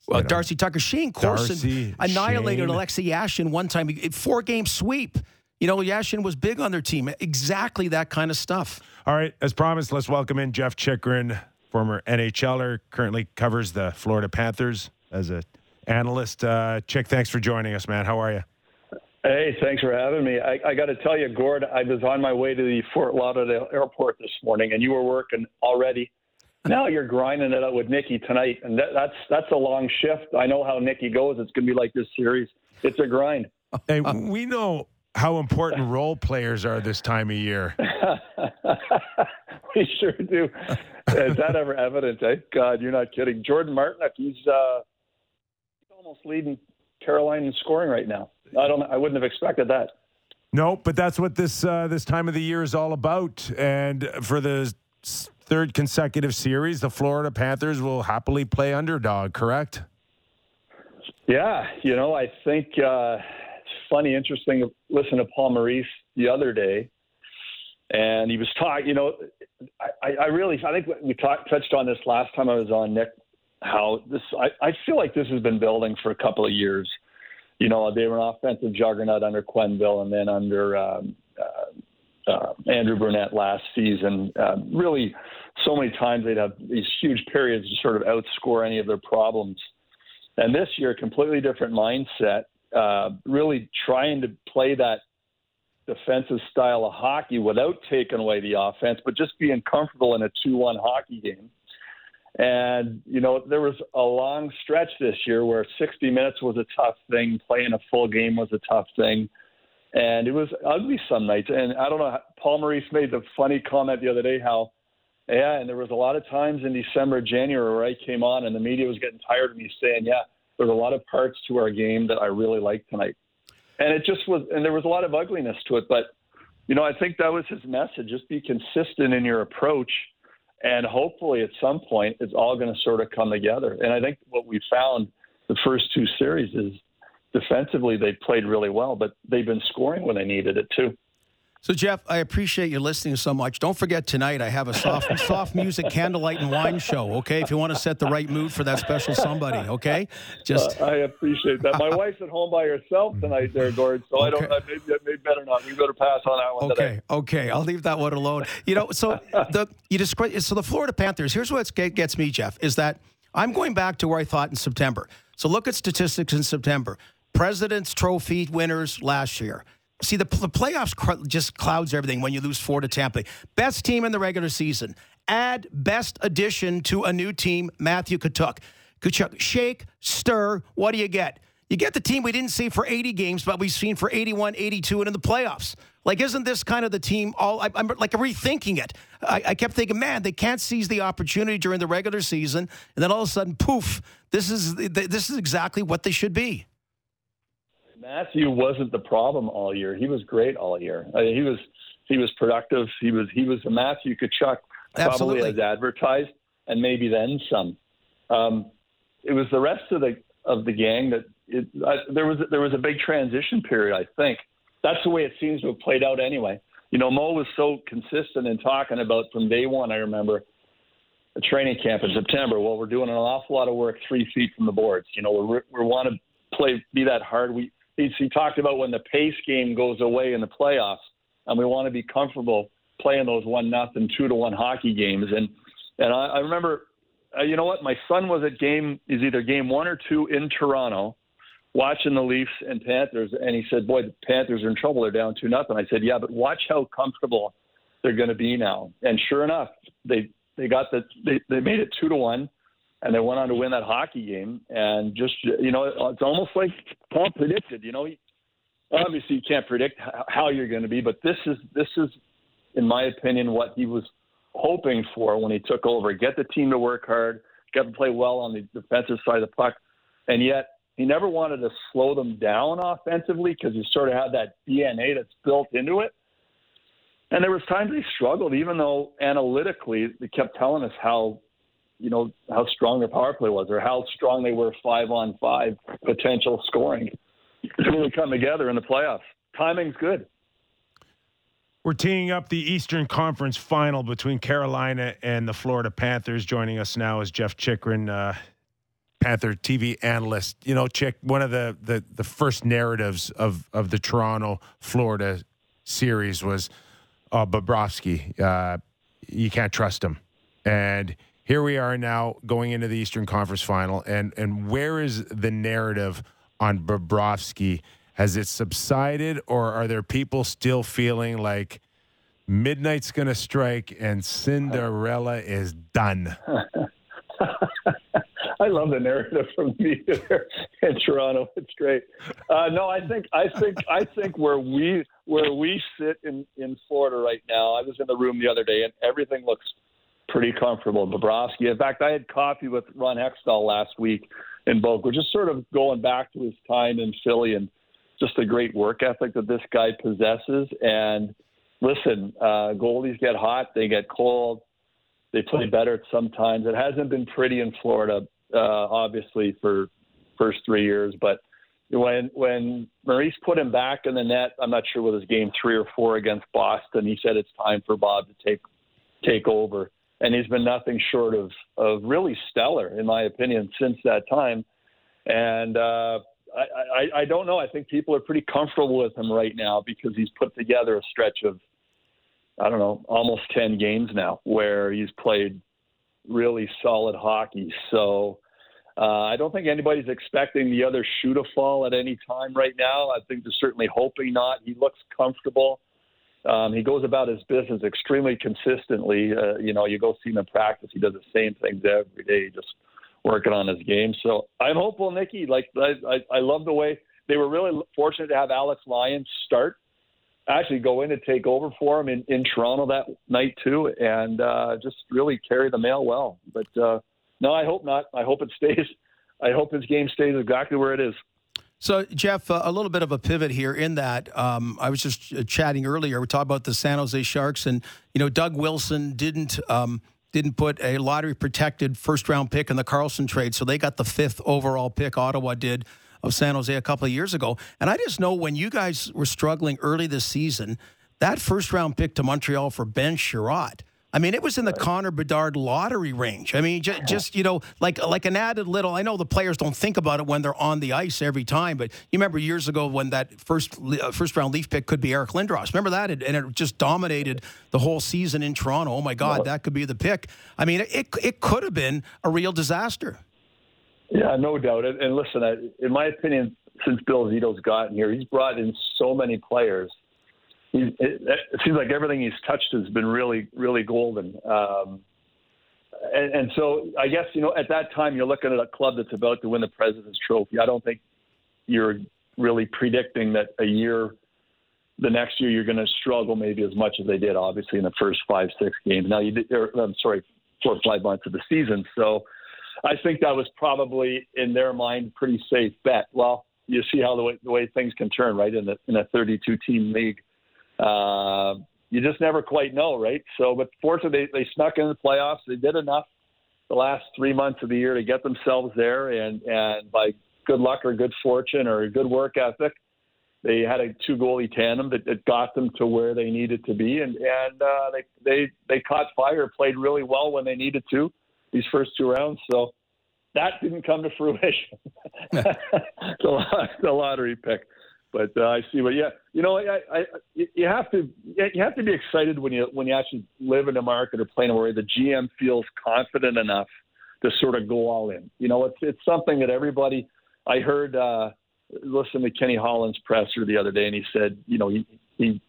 well, Darcy know, Tucker. Shane Corson Darcy, annihilated Shane. Alexei Yashin one time. Four-game sweep. You know, Yashin was big on their team. Exactly that kind of stuff. All right, as promised, let's welcome in Jeff Chikrin, former N H L er, currently covers the Florida Panthers as an analyst. Uh, Chick, thanks for joining us, man. How are you? Hey, thanks for having me. I, I got to tell you, Gord, I was on my way to the Fort Lauderdale airport this morning, and you were working already. Now you're grinding it out with Nikki tonight, and that, that's that's a long shift. I know how Nikki goes. It's going to be like this series. It's a grind. Hey, we know how important role players are this time of year. We sure do. Is that ever evident? Eh? God, you're not kidding. Jordan Martinook, he's, uh, he's almost leading Carolina in scoring right now. I don't. I wouldn't have expected that. No, but that's what this uh, this time of the year is all about. And for the third consecutive series, the Florida Panthers will happily play underdog. Correct? Yeah. You know, I think uh, it's funny, interesting to listen to Paul Maurice the other day, and he was talking. You know, I, I really, I think we talked touched on this last time I was on, Nick. How this? I, I feel like this has been building for a couple of years. You know, they were an offensive juggernaut under Quenneville and then under um, uh, uh, Andrew Brunette last season. Uh, really, so many times they'd have these huge periods to sort of outscore any of their problems. And this year, completely different mindset, uh, really trying to play that defensive style of hockey without taking away the offense, but just being comfortable in a two one hockey game. And, you know, there was a long stretch this year where sixty minutes was a tough thing. Playing a full game was a tough thing. And it was ugly some nights. And I don't know, Paul Maurice made the funny comment the other day how, yeah, and there was a lot of times in December, January where I came on and the media was getting tired of me saying, yeah, there's a lot of parts to our game that I really like tonight. And it just was, and there was a lot of ugliness to it. But, you know, I think that was his message. Just be consistent in your approach. And hopefully at some point, it's all going to sort of come together. And I think what we found the first two series is defensively, they played really well, but they've been scoring when they needed it too. So, Jeff, I appreciate you listening so much. Don't forget, tonight I have a soft soft music, candlelight, and wine show, okay, if you want to set the right mood for that special somebody, okay? Just uh, I appreciate that. My wife's at home by herself tonight there, Gord, so okay. I don't I maybe, maybe better not. We better pass on that one okay. today. Okay, okay. I'll leave that one alone. You know, so the you describe, so the Florida Panthers, here's what gets me, Jeff, is that I'm going back to where I thought in September. So look at statistics in September. President's Trophy winners last year. See, the, the playoffs cr- just clouds everything when you lose four to Tampa. Best team in the regular season. Add best addition to a new team, Matthew Tkachuk. Tkachuk, shake, stir, what do you get? You get the team we didn't see for eighty games, but we've seen for eighty-one, eighty-two, and in the playoffs. Like, isn't this kind of the team all... I, I'm, like, rethinking it. I, I kept thinking, man, they can't seize the opportunity during the regular season, and then all of a sudden, poof, this is this is exactly what they should be. Matthew wasn't the problem all year. He was great all year. I mean, he was he was productive. He was he was Matthew Tkachuk, probably as advertised, and maybe then some. Um, it was the rest of the of the gang that it, I, there was there was a big transition period. I think that's the way it seems to have played out anyway. You know, Mo was so consistent in talking about from day one. I remember a training camp in September. Well, we're doing an awful lot of work three feet from the boards. You know, we we want to play be that hard. We He talked about when the pace game goes away in the playoffs, and we want to be comfortable playing those one nothing, two to one hockey games. And and I, I remember, uh, you know what? My son was at game is either game one or two in Toronto, watching the Leafs and Panthers, and he said, "Boy, the Panthers are in trouble. They're down two nothing." I said, "Yeah, but watch how comfortable they're going to be now." And sure enough, they they got the they, they made it two to one. And they went on to win that hockey game. And just, you know, it's almost like Paul predicted, you know, he, obviously you can't predict how you're going to be, but this is, this is, in my opinion, what he was hoping for when he took over. Get the team to work hard, get them to play well on the defensive side of the puck. And yet he never wanted to slow them down offensively because he sort of had that D N A that's built into it. And there was times they struggled, even though analytically they kept telling us how, you know, how strong their power play was or how strong they were five on five potential scoring. It's really come together in the playoffs. Timing's good. We're teeing up the Eastern Conference final between Carolina and the Florida Panthers. Joining us now is Jeff Chychrun, uh, Panther T V analyst. You know, Chick, one of the, the, the first narratives of, of the Toronto, Florida series was uh, Bobrovsky. Uh, you can't trust him. And here we are now going into the Eastern Conference Final, and, and where is the narrative on Bobrovsky? Has it subsided, or are there people still feeling like midnight's going to strike and Cinderella is done? I love the narrative from me there in Toronto. It's great. Uh, no, I think I think I think where we where we sit in, in Florida right now. I was in the room the other day, and everything looks pretty comfortable. Bobrovsky. In fact, I had coffee with Ron Hextall last week in Boca, just sort of going back to his time in Philly and just the great work ethic that this guy possesses. And listen, uh, goalies get hot, they get cold, they play better sometimes. It hasn't been pretty in Florida, uh, obviously, for first three years. But when when Maurice put him back in the net, I'm not sure whether it was game three or four against Boston, he said it's time for Bob to take take over. And he's been nothing short of, of really stellar, in my opinion, since that time. And uh, I, I, I don't know. I think people are pretty comfortable with him right now because he's put together a stretch of, I don't know, almost ten games now where he's played really solid hockey. So uh, I don't think anybody's expecting the other shoe to fall at any time right now. I think they're certainly hoping not. He looks comfortable. Um, he goes about his business extremely consistently. Uh, you know, you go see him in practice. He does the same things every day, just working on his game. So I'm hopeful, Nikki. Like, I, I, I love the way they were really fortunate to have Alex Lyons start, actually go in and take over for him in, in Toronto that night too, and uh, just really carry the mail well. But uh, no, I hope not. I hope it stays. I hope his game stays exactly where it is. So, Jeff, uh, a little bit of a pivot here in that um, I was just uh, chatting earlier. We talked about the San Jose Sharks, and, you know, Doug Wilson didn't um, didn't put a lottery-protected first-round pick in the Carlson trade, so they got the fifth overall pick, Ottawa did, of San Jose a couple of years ago. And I just know when you guys were struggling early this season, that first round pick to Montreal for Ben Sherratt. I mean, it was in the Connor Bedard lottery range. I mean, just, just you know, like like an added little. I know the players don't think about it when they're on the ice every time, but you remember years ago when that first uh, first round Leaf pick could be Eric Lindros. Remember that, and it just dominated the whole season in Toronto. Oh my God, that could be the pick. I mean, it it could have been a real disaster. Yeah, no doubt. And listen, I, in my opinion, since Bill Zito's gotten here, he's brought in so many players. He's, it, it seems like everything he's touched has been really, really golden. Um, and, and so I guess, you know, at that time, you're looking at a club that's about to win the President's Trophy. I don't think you're really predicting that a year, the next year, you're going to struggle maybe as much as they did, obviously, in the first five, six games. Now, you did, or, I'm sorry, four or five months of the season. So I think that was probably, in their mind, pretty safe bet. Well, you see how the way, the way things can turn, right, in, the, in a thirty-two team league. Uh, you just never quite know, right? So, but fortunately, they, they snuck in the playoffs. They did enough the last three months of the year to get themselves there, and, and by good luck or good fortune or good work ethic, they had a two-goalie tandem that, that got them to where they needed to be, and, and uh, they, they, they caught fire, played really well when they needed to these first two rounds, so that didn't come to fruition. the, the lottery pick. But uh, I see, but yeah, you know, I, I, you have to you have to be excited when you when you actually live in a market or play in a way the G M feels confident enough to sort of go all in. You know, it's it's something that everybody. I heard uh, listen to Kenny Holland's presser the other day, and he said, you know, he, he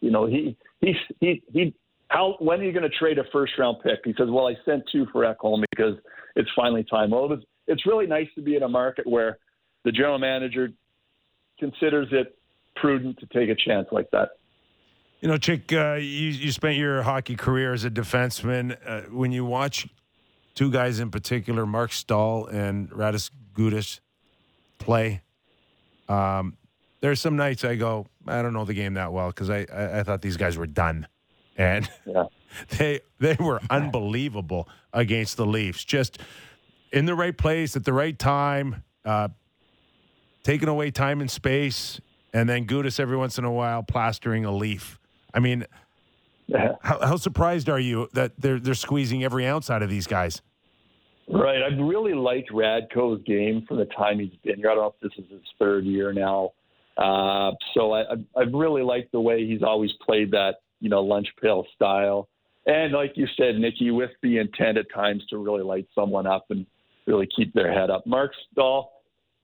you know he he he he how when are you going to trade a first round pick? He says, well, I sent two for Ekholm because it's finally time. Well, it's it's really nice to be in a market where the general manager considers it prudent to take a chance like that. You know, Chick, uh, you, you spent your hockey career as a defenseman. Uh, when you watch two guys in particular, Mark Stahl and Radis Gudas, play, um, there's some nights I go, I don't know the game that well because I, I, I thought these guys were done. And yeah. they they were unbelievable against the Leafs. Just in the right place at the right time, uh, taking away time and space, and then Gudas every once in a while plastering a Leaf. I mean, yeah. how, how surprised are you that they're they're squeezing every ounce out of these guys? Right. I've really liked Radko's game from the time he's been here. I don't know if this is his third year now. Uh, so I, I've really liked the way he's always played that, you know, lunch pail style. And like you said, Nicky, with the intent at times to really light someone up and really keep their head up. Mark Stahl,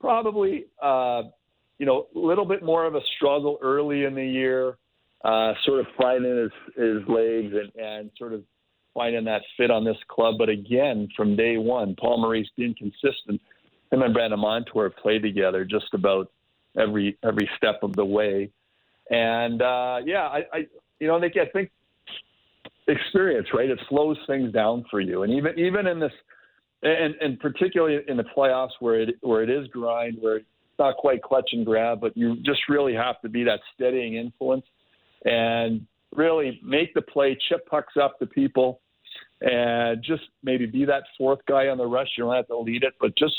probably, uh, you know, a little bit more of a struggle early in the year, uh, sort of finding his, his legs and, and sort of finding that fit on this club. But again, from day one, Paul Maurice being consistent. Him and Brandon Montour played together just about every every step of the way. And, uh, yeah, I, I you know, Nicky, I think experience, right? It slows things down for you. And even even in this – And, and particularly in the playoffs where it where it is grind, where it's not quite clutch and grab, but you just really have to be that steadying influence and really make the play, chip pucks up to people, and just maybe be that fourth guy on the rush. You don't have to lead it, but just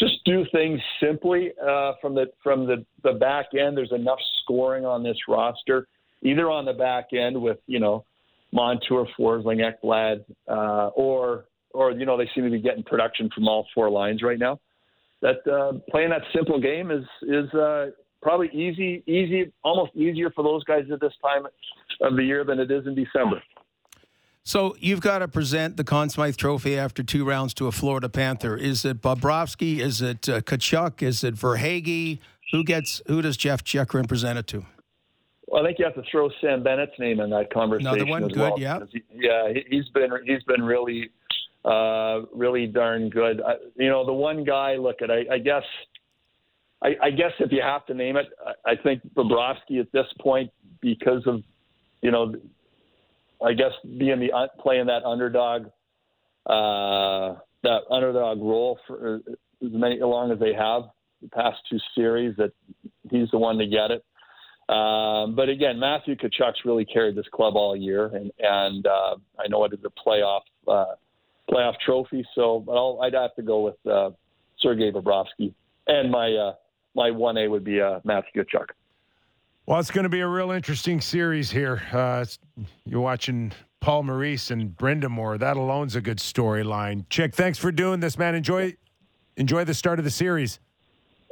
just do things simply uh, from the from the, the back end. There's enough scoring on this roster, either on the back end with, you know, Montour, Forsling, Ekblad, uh, or – or, you know, they seem to be getting production from all four lines right now. That uh, playing that simple game is is uh, probably easy, easy, almost easier for those guys at this time of the year than it is in December. So you've got to present the Conn Smythe Trophy after two rounds to a Florida Panther. Is it Bobrovsky? Is it uh, Tkachuk? Is it Verhaeghe? Who gets? Who does Jeff Chikrin present it to? Well, I think you have to throw Sam Bennett's name in that conversation. Another one, as good, well, yeah, he, yeah. He's been he's been really. Uh, really darn good. I, you know, the one guy, look at, I, I guess, I, I guess if you have to name it, I, I think Bobrovsky at this point, because of, you know, I guess being the, playing that underdog, uh, that underdog role for as many, as long as they have the past two series, that he's the one to get it. Um, but again, Matthew Tkachuk's really carried this club all year. And, and, uh, I know it is a playoff, uh, playoff trophy, so but I'll, I'd have to go with uh, Sergei Bobrovsky, and my uh, my one A would be uh, Matthew Tkachuk. Well, it's going to be a real interesting series here. Uh, it's, you're watching Paul Maurice and Brenda Moore. That alone's a good storyline. Chick, thanks for doing this, man. Enjoy enjoy the start of the series.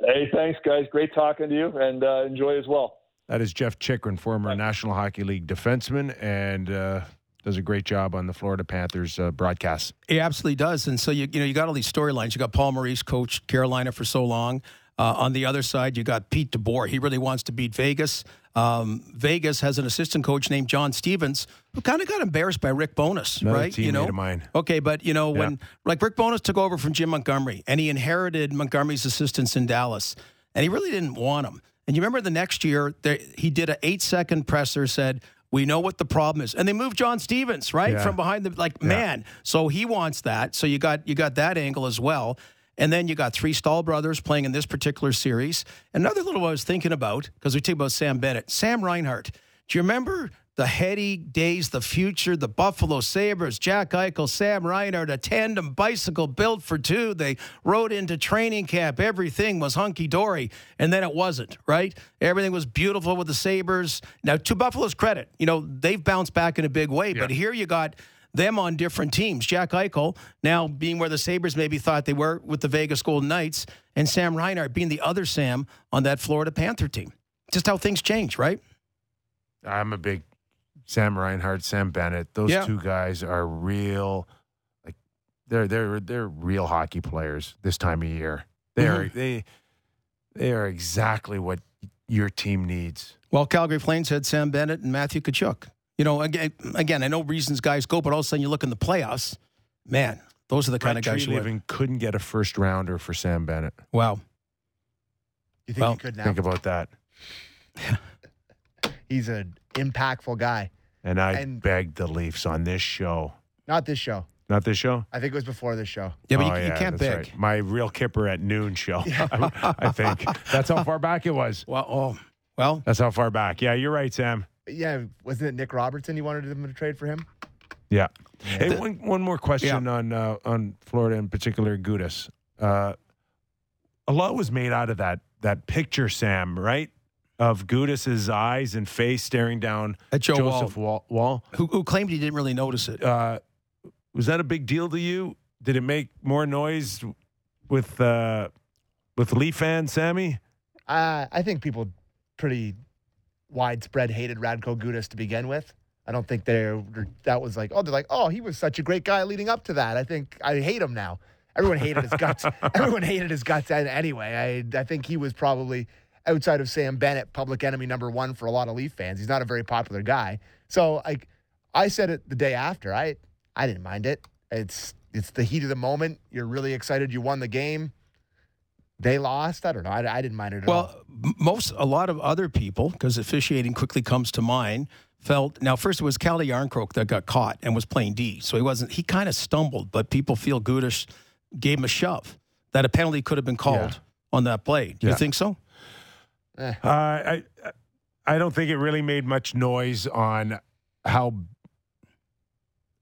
Hey, thanks, guys. Great talking to you, and uh, enjoy as well. That is Jeff Chikrin, former Thanks. National Hockey League defenseman, and uh, does a great job on the Florida Panthers uh, broadcast. He absolutely does. And so, you you know, you got all these storylines. You got Paul Maurice, coached Carolina for so long. Uh, on the other side, you got Pete DeBoer. He really wants to beat Vegas. Um, Vegas has an assistant coach named John Stevens, who kind of got embarrassed by Rick Bowness, Another right? You know, of mine. Okay, but you know yeah. when like Rick Bowness took over from Jim Montgomery, and he inherited Montgomery's assistants in Dallas, and he really didn't want him. And you remember the next year, there, he did an eight-second presser, said, we know what the problem is. And they moved John Stevens, right, yeah. from behind the, like, yeah. man. So he wants that. So you got you got that angle as well. And then you got three Stahl brothers playing in this particular series. Another little one I was thinking about, because we talk about Sam Bennett, Sam Reinhart. Do you remember the heady days, the future, the Buffalo Sabres, Jack Eichel, Sam Reinhart, a tandem bicycle built for two. They rode into training camp. Everything was hunky-dory, and then it wasn't, right? Everything was beautiful with the Sabres. Now, to Buffalo's credit, you know, they've bounced back in a big way, yeah. but here you got them on different teams. Jack Eichel now being where the Sabres maybe thought they were with the Vegas Golden Knights, and Sam Reinhart being the other Sam on that Florida Panther team. Just how things change, right? I'm a big Sam Reinhart, Sam Bennett. Those yeah. two guys are real, like they're they're they're real hockey players this time of year. They mm-hmm. are they they are exactly what your team needs. Well, Calgary Flames had Sam Bennett and Matthew Tkachuk. You know, again, again, I know reasons guys go, but all of a sudden you look in the playoffs, man, those are the kind Brent of guys you even couldn't get a first rounder for Sam Bennett. Wow. You think well, he could now? Think about that. He's an impactful guy. And I and begged the Leafs on this show. Not this show. Not this show? I think it was before this show. Yeah, but oh, you, you yeah, can't beg. Right. My Real Kipper at Noon show, yeah. I, I think. That's how far back it was. Well, oh, well. That's how far back. Yeah, you're right, Sam. Yeah, wasn't it Nick Robertson you wanted them to trade for him? Yeah. Hey, the, one one more question yeah. on uh, on Florida, in particular, Gudas. Uh, a lot was made out of that that picture, Sam, right? Of Gudas's eyes and face staring down at Joe Joseph Wall, Wall. Who, who claimed he didn't really notice it. Uh, was that a big deal to you? Did it make more noise with uh, with Leaf fans, Sammy? Uh, I think people pretty widespread hated Radko Gudas to begin with. I don't think they're that was like, oh, they're like, oh, he was such a great guy leading up to that. I think I hate him now. Everyone hated his guts. Everyone hated his guts anyway. I I think he was probably, outside of Sam Bennett, public enemy number one for a lot of Leaf fans. He's not a very popular guy. So like I said it the day after. I I didn't mind it. It's it's the heat of the moment. You're really excited you won the game. They lost. I don't know. I, I didn't mind it at well, all. Well, most, a lot of other people, because officiating quickly comes to mind, felt. Now, first it was Callie Yarncroke that got caught and was playing D. So he wasn't, he kind of stumbled, but people feel Gudas gave him a shove, that a penalty could have been called yeah. on that play. Do yeah. you think so? Eh. Uh, I, I don't think it really made much noise on how,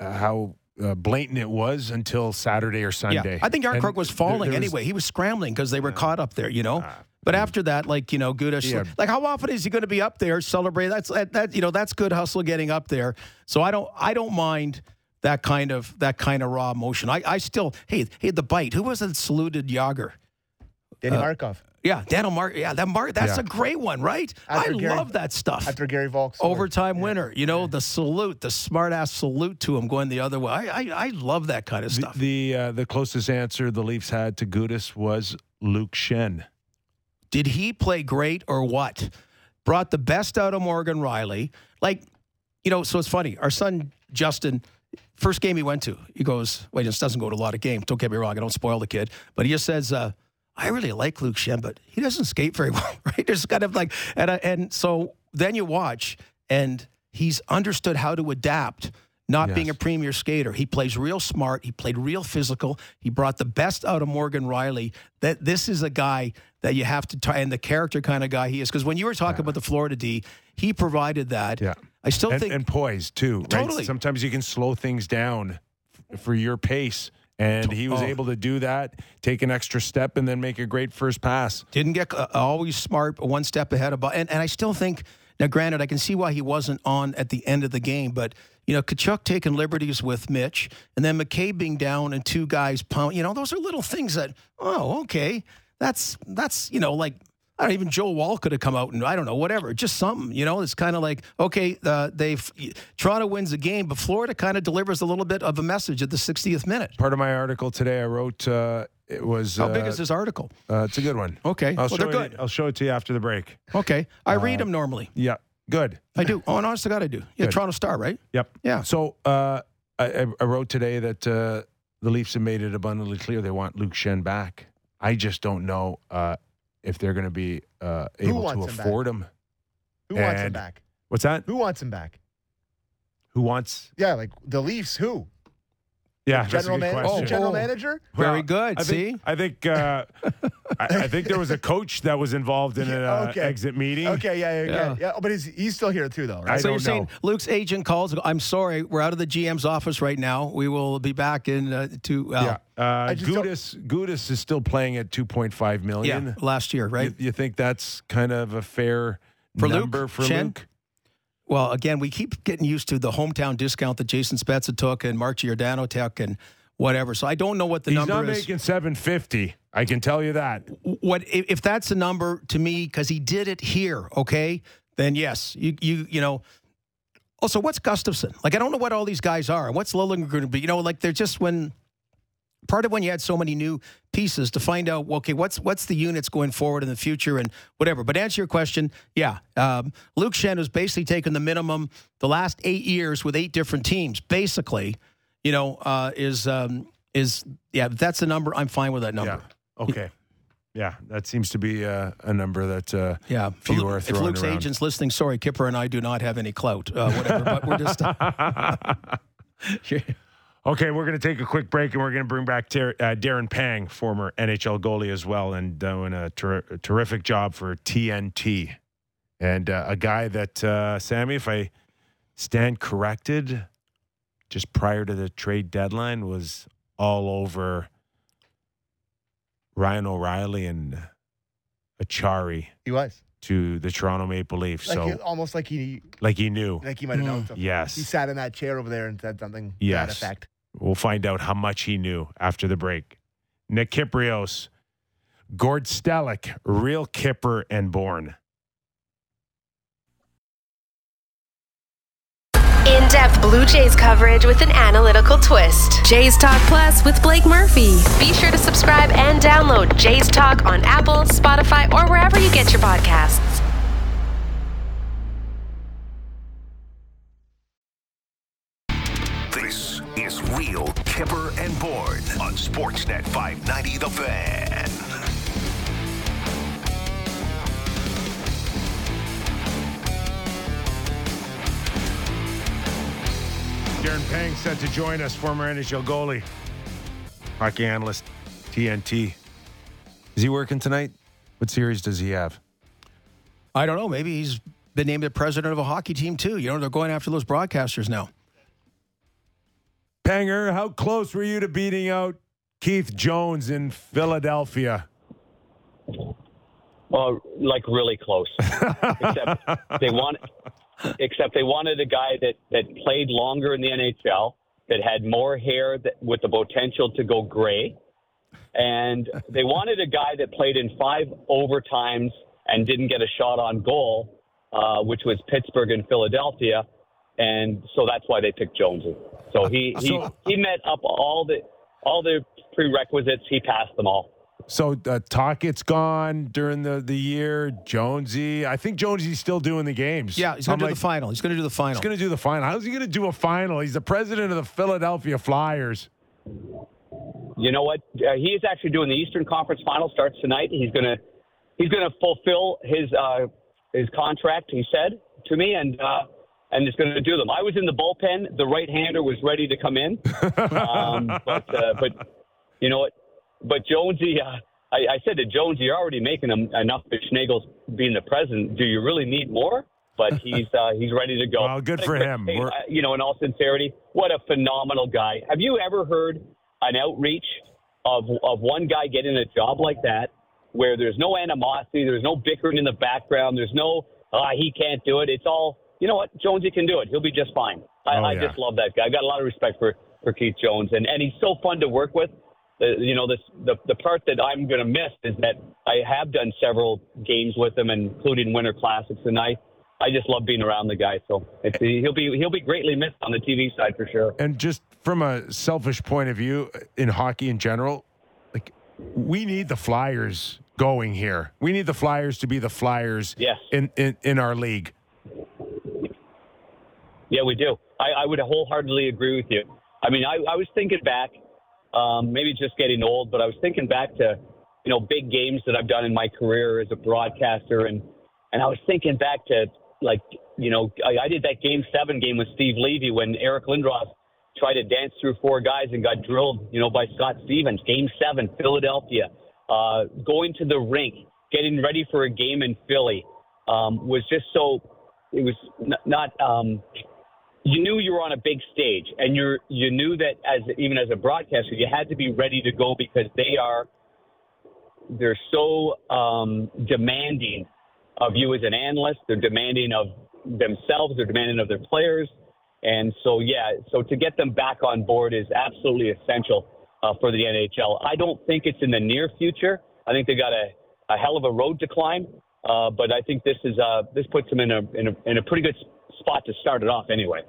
uh, how, Uh, blatant it was until Saturday or Sunday. Yeah, I think Yarncroke was falling there, there anyway. Was, he was scrambling because they were yeah. caught up there, you know. Uh, but after that, like, you know, Gudas, yeah. like, how often is he going to be up there celebrating? That's that, that, you know, that's good hustle getting up there. So I don't, I don't mind that kind of that kind of raw emotion. I, I still, hey, hey, the bite. Who was it that saluted Yager? Danny uh, Markov. Yeah, Daniel Mark. Yeah, that Mark. That's yeah. a great one, right? After I Gary, love that stuff. After Gary Volk's overtime yeah. winner, you know, yeah. the salute, the smart ass salute to him going the other way. I I, I love that kind of stuff. The the, uh, the closest answer the Leafs had to Gudas was Luke Shen. Did he play great or what? Brought the best out of Morgan Riley, like, you know. So it's funny. Our son Justin, first game he went to, he goes, wait, this doesn't go to a lot of games. Don't get me wrong, I don't spoil the kid, but he just says, uh, I really like Luke Shen, but he doesn't skate very well, right? There's kind of like, and, I, and so then you watch, and he's understood how to adapt, not yes. being a premier skater. He plays real smart. He played real physical. He brought the best out of Morgan Riley. That this is a guy that you have to try, and the character kind of guy he is. Because when you were talking yeah. about the Florida D, he provided that. Yeah, I still and, think and poise too. Totally. Right? Sometimes you can slow things down f- for your pace. And he was oh. able to do that, take an extra step, and then make a great first pass. Didn't get uh, always smart, one step ahead of. And, and I still think Now, granted, I can see why he wasn't on at the end of the game, but, you know, Tkachuk taking liberties with Mitch, and then McCabe being down and two guys pound, you know, those are little things that, oh, okay, that's, that's you know, like, I don't even Joel Wall could have come out and, I don't know, whatever, just something, you know, it's kind of like, okay, uh, they've Toronto wins the game, but Florida kind of delivers a little bit of a message at the sixtieth minute. Part of my article today I wrote, uh, it was... How uh, big is this article? Uh, it's a good one. Okay. I'll well, they're good. It, I'll show it to you after the break. Okay. I uh, read them normally. Yeah. Good. I do. Oh, and honest to God, I do. Yeah, good. Toronto Star, right? Yep. Yeah. So uh, I, I wrote today that uh, the Leafs have made it abundantly clear they want Luke Shen back. I just don't know... Uh, if they're going to be uh, able to afford him. Who wants him back? What's that? Who wants him back? Who wants? Yeah, like the Leafs, who? Yeah, general manager. Oh, general manager. Very good. See, I think uh, I, I think there was a coach that was involved in an uh, okay. exit meeting. Okay, yeah, yeah, yeah. yeah. Oh, but he's he's still here too, though, right? So you're saying Luke's agent calls. I'm sorry, we're out of the G M's office right now. We will be back in uh, two. Uh, yeah, uh, Gudas Gudas is still playing at two point five million. Yeah, last year, right? You, you think that's kind of a fair for number Luke? for Shen? Luke? Well, again, we keep getting used to the hometown discount that Jason Spezza took and Mark Giordano took and whatever. So I don't know what the He's number is. He's not making seven fifty. I can tell you that. What if that's a number to me because he did it here? Okay, then yes, you you you know. Also, what's Gustafson? Like I don't know what all these guys are. What's Liljegren going to be? You know, like they're just when. Part of when you had so many new pieces to find out, okay, what's what's the units going forward in the future and whatever. But to answer your question, yeah, um, Luke Shen has basically taken the minimum the last eight years with eight different teams. Basically, you know, uh, is um, is yeah, that's the number. I'm fine with that number. Yeah. Okay, yeah, that seems to be uh, a number that uh, yeah. Few Luke, are throwing around. If Luke's around. Agent's listening, sorry, Kipper and I do not have any clout. Uh, whatever, but we're just. yeah. Okay, we're going to take a quick break, and we're going to bring back Ter- uh, Darren Pang, former N H L goalie as well, and doing a, ter- a terrific job for T N T. And uh, a guy that, uh, Sammy, if I stand corrected, just prior to the trade deadline, was all over Ryan O'Reilly and Achari. He was. To the Toronto Maple Leafs. Like so he, almost like he... Like he knew. Like he might have mm. known something. Yes. He sat in that chair over there and said something yes. to that effect. We'll find out how much he knew after the break. Nick Kiprios, Gord Stellick, real Kipper and Born. In-depth Blue Jays coverage with an analytical twist. Jays Talk Plus with Blake Murphy. Be sure to subscribe and download Jays Talk on Apple, Spotify, or wherever you get your podcasts. This is Real Kipper and Born on Sportsnet five ninety The Fan. Darren Pang set to join us, former N H L goalie, hockey analyst, T N T. Is he working tonight? What series does he have? I don't know. Maybe he's been named the president of a hockey team, too. You know, they're going after those broadcasters now. Panger, how close were you to beating out Keith Jones in Philadelphia? Well, like really close. Except they want... Except they wanted a guy that, that played longer in the N H L, that had more hair that, with the potential to go gray. And they wanted a guy that played in five overtimes and didn't get a shot on goal, uh, which was Pittsburgh and Philadelphia. And so that's why they picked Jones. So he, he, he met up all the all the prerequisites. He passed them all. So uh, Tockett's gone during the, the year. Jonesy, I think Jonesy's still doing the games. Yeah, he's going to do like, the final. He's going to do the final. He's going to do the final. How's he going to do a final? He's the president of the Philadelphia Flyers. You know what? Uh, he is actually doing the Eastern Conference Final. Starts tonight. He's going to he's going to fulfill his uh, his contract. He said to me, and uh, and he's going to do them. I was in the bullpen. The right hander was ready to come in, um, but uh, but you know what? But Jonesy, uh, I, I said to Jonesy, you're already making a, enough Schnegel's being the president. Do you really need more? But he's uh, he's ready to go. Well, good for him. Hey, you know, in all sincerity, what a phenomenal guy. Have you ever heard an outreach of of one guy getting a job like that, where there's no animosity, there's no bickering in the background, there's no uh, he can't do it. It's all, you know what, Jonesy can do it. He'll be just fine. I, oh, I yeah. just love that guy. I've got a lot of respect for, for Keith Jones, and, and he's so fun to work with. The, you know, this, the the part that I'm going to miss is that I have done several games with him, including Winter Classics, and I, I just love being around the guy. So it's, he'll be he'll be greatly missed on the T V side for sure. And just from a selfish point of view in hockey in general, like we need the Flyers going here. We need the Flyers to be the Flyers yes. in, in, in our league. Yeah, we do. I, I would wholeheartedly agree with you. I mean, I, I was thinking back. Um, maybe just getting old, but I was thinking back to, you know, big games that I've done in my career as a broadcaster. And, and I was thinking back to, like, you know, I, I did that game seven game with Steve Levy when Eric Lindros tried to dance through four guys and got drilled, you know, by Scott Stevens. Game seven, Philadelphia. Uh, going to the rink, getting ready for a game in Philly um, was just so, it was n- not, um, you knew you were on a big stage, and you you knew that as even as a broadcaster, you had to be ready to go because they are they're so um, demanding of you as an analyst. They're demanding of themselves. They're demanding of their players, and so yeah, so to get them back on board is absolutely essential uh, for the N H L. I don't think it's in the near future. I think they got a, a hell of a road to climb, uh, but I think this is uh, this puts them in a in a, in a pretty good spot to start it off anyway.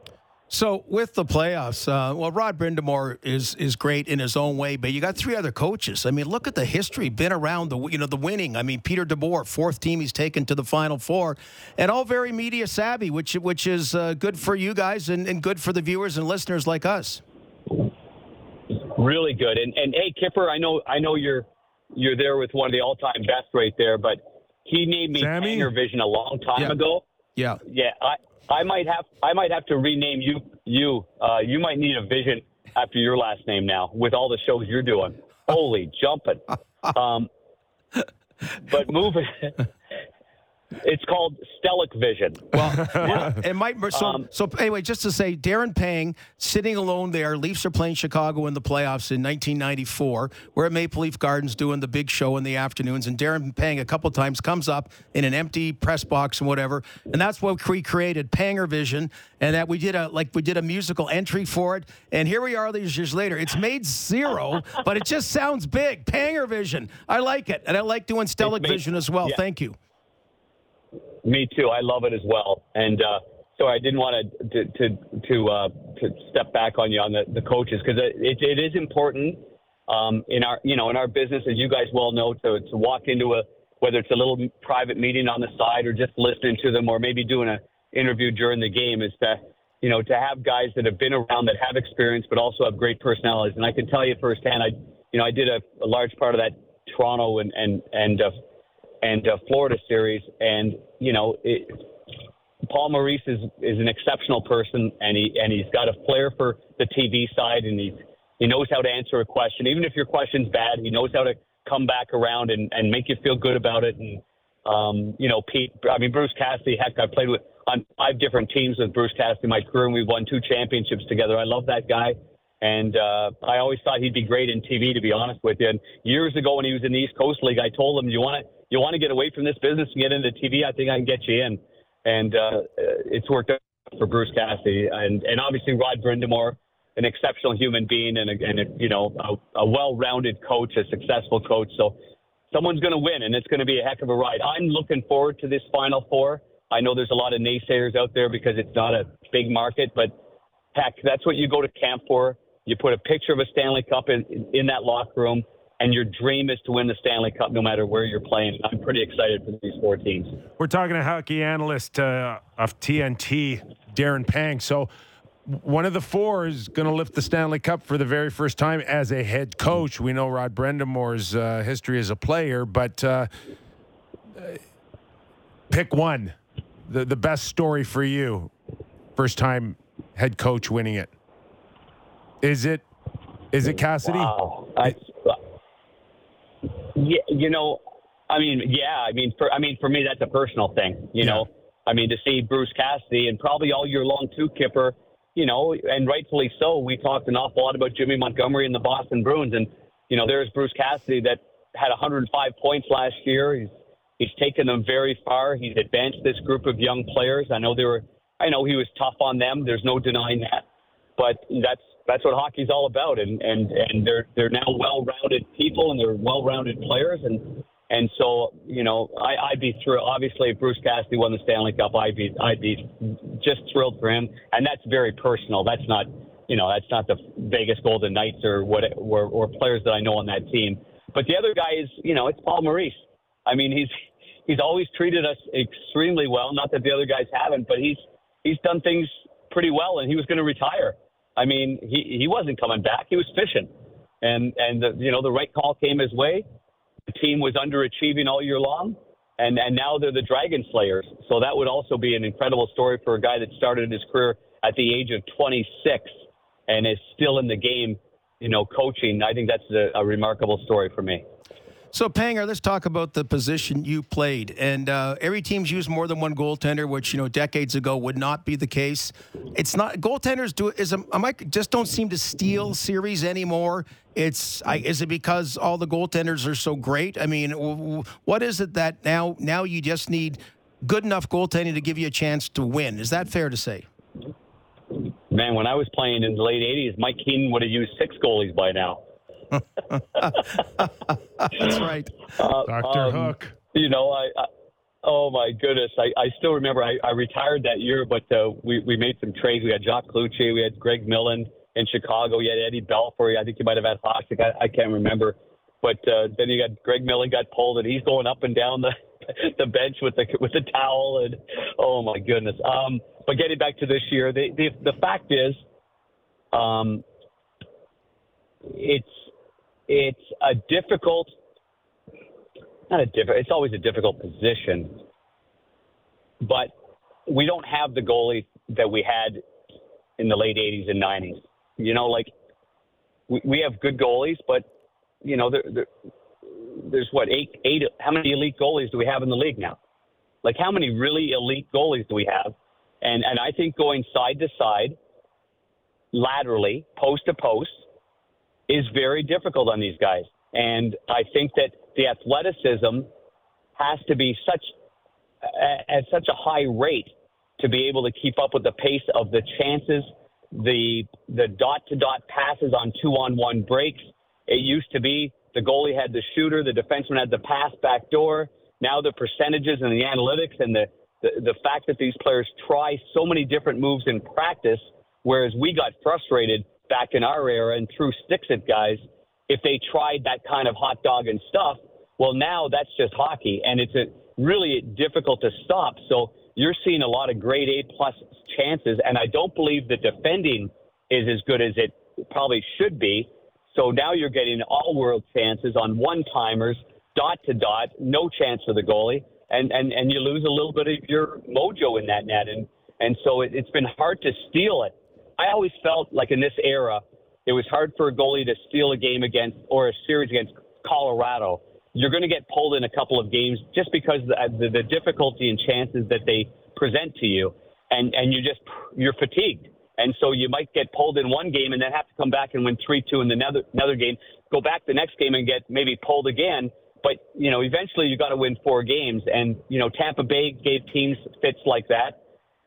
So with the playoffs, uh, well, Rod Brindamore is is great in his own way, but you got three other coaches. I mean, look at the history, been around the you know the winning. I mean, Peter DeBoer, fourth team he's taken to the Final Four, and all very media savvy, which which is uh, good for you guys and, and good for the viewers and listeners like us. Really good, and and hey, Kipper, I know I know you're you're there with one of the all time best right there, but he named me Hanger Vision a long time yeah. ago. Yeah, yeah, I. I might have I might have to rename you. You uh, you might need a vision after your last name now with all the shows you're doing. Holy jumping! Um, but moving, it's called Stellic Vision. Well, yeah, it might. So, um, so anyway, just to say, Darren Pang sitting alone there. Leafs are playing Chicago in the playoffs in nineteen ninety-four. We're at Maple Leaf Gardens doing the big show in the afternoons, and Darren Pang a couple times comes up in an empty press box and whatever, and that's what we created, Panger Vision, and that we did a like we did a musical entry for it, and here we are these years later. It's made zero, but it just sounds big, Panger Vision. I like it, and I like doing Stellic Vision as well. Yeah. Thank you. Me too. I love it as well. And uh, so I didn't want to to to, uh, to step back on you on the, the coaches because it, it is important um, in our you know in our business, as you guys well know, to to walk into a whether it's a little private meeting on the side or just listening to them or maybe doing an interview during the game is to you know to have guys that have been around that have experience but also have great personalities. And I can tell you firsthand, I you know I did a, a large part of that Toronto and and and. Uh, and uh, Florida series. And, you know, it, Paul Maurice is, is an exceptional person and he, and he's got a flair for the T V side and he's, he knows how to answer a question. Even if your question's bad, he knows how to come back around and, and make you feel good about it. And, um, you know, Pete, I mean, Bruce Cassidy, heck, I played with on five different teams with Bruce Cassidy in my career and we won two championships together. I love that guy. And uh, I always thought he'd be great in T V, to be honest with you. And years ago when he was in the East Coast League, I told him, you want to, you want to get away from this business and get into T V, I think I can get you in. And uh, it's worked out for Bruce Cassidy. And, and obviously Rod Brindamore, an exceptional human being and, a, and a, you know, a, a well-rounded coach, a successful coach. So someone's going to win, and it's going to be a heck of a ride. I'm looking forward to this Final Four. I know there's a lot of naysayers out there because it's not a big market, but heck, that's what you go to camp for. You put a picture of a Stanley Cup in, in that locker room, and your dream is to win the Stanley Cup no matter where you're playing. I'm pretty excited for these four teams. We're talking to hockey analyst uh, of T N T, Darren Pang. So one of the four is going to lift the Stanley Cup for the very first time as a head coach. We know Rod Brendamore's uh, history as a player, but uh, pick one, the, the best story for you, first time head coach winning it. Is it is it Cassidy? Wow. I, yeah, you know, I mean, yeah, I mean, for I mean, for me, that's a personal thing, you yeah. know. I mean, to see Bruce Cassidy and probably all year long too, Kipper, you know, and rightfully so. We talked an awful lot about Jimmy Montgomery and the Boston Bruins, and you know, there's Bruce Cassidy that had one hundred five points last year. He's He's taken them very far. He's advanced this group of young players. I know they were. I know he was tough on them. There's no denying that. But that's that's what hockey's all about. And, and, and they're they're now well-rounded people and they're well-rounded players. And and so you know, I, I'd be thrilled. Obviously, if Bruce Cassidy won the Stanley Cup, I'd be I'd be just thrilled for him. And that's very personal. That's not you know that's not the Vegas Golden Knights or what or, or players that I know on that team. But the other guy is you know it's Paul Maurice. I mean, he's he's always treated us extremely well. Not that the other guys haven't, but he's he's done things pretty well, and he was going to retire. I mean, he, he wasn't coming back. He was fishing. And, and the, you know, the right call came his way. The team was underachieving all year long, and, and now they're the Dragon Slayers. So that would also be an incredible story for a guy that started his career at the age of twenty-six and is still in the game, you know, coaching. I think that's a, a remarkable story for me. So, Panger, let's talk about the position you played. And uh, every team's used more than one goaltender, which, you know, decades ago would not be the case. It's not – goaltenders do – is a, a mic, just don't seem to steal series anymore. It's I, is it because all the goaltenders are so great? I mean, w- w- what is it that now now you just need good enough goaltending to give you a chance to win? Is that fair to say? Man, when I was playing in the late eighties, Mike Keenan would have used six goalies by now. That's right. Uh, Doctor Um, Hook. You know, I, I oh my goodness. I, I still remember I, I retired that year, but uh, we, we made some trades. We had Jacques Cloutier. We had Greg Millen in Chicago. You had Eddie Belfour. I think you might have had Hossick. I, I can't remember. But uh, then you got Greg Millen got pulled, and he's going up and down the, the bench with the with the towel. And oh my goodness. Um, but getting back to this year, the the, the fact is, um, it's. It's a difficult, not a difficult, it's always a difficult position, but we don't have the goalies that we had in the late eighties and nineties. You know, like we, we have good goalies, but you know, there, there, there's what, eight, eight, how many elite goalies do we have in the league now? Like how many really elite goalies do we have? And, and I think going side to side, laterally, post to post, is very difficult on these guys. And I think that the athleticism has to be such at such a high rate to be able to keep up with the pace of the chances, the the dot-to-dot passes on two-on-one breaks. It used to be the goalie had the shooter, the defenseman had the pass back door. Now the percentages and the analytics and the, the, the fact that these players try so many different moves in practice, whereas we got frustrated back in our era and threw sticks at guys if they tried that kind of hot dog and stuff. Well, now that's just hockey, and it's a, really difficult to stop. So you're seeing a lot of grade A-plus chances, and I don't believe the defending is as good as it probably should be. So now you're getting all-world chances on one-timers, dot-to-dot, no chance for the goalie, and, and, and you lose a little bit of your mojo in that net. And, and so it, it's been hard to steal it. I always felt like in this era, it was hard for a goalie to steal a game against or a series against Colorado. You're going to get pulled in a couple of games just because the, the, the difficulty and chances that they present to you, and, and you just you're fatigued, and so you might get pulled in one game and then have to come back and win three two in another another game, go back the next game and get maybe pulled again. But you know eventually you got to win four games, and you know Tampa Bay gave teams fits like that.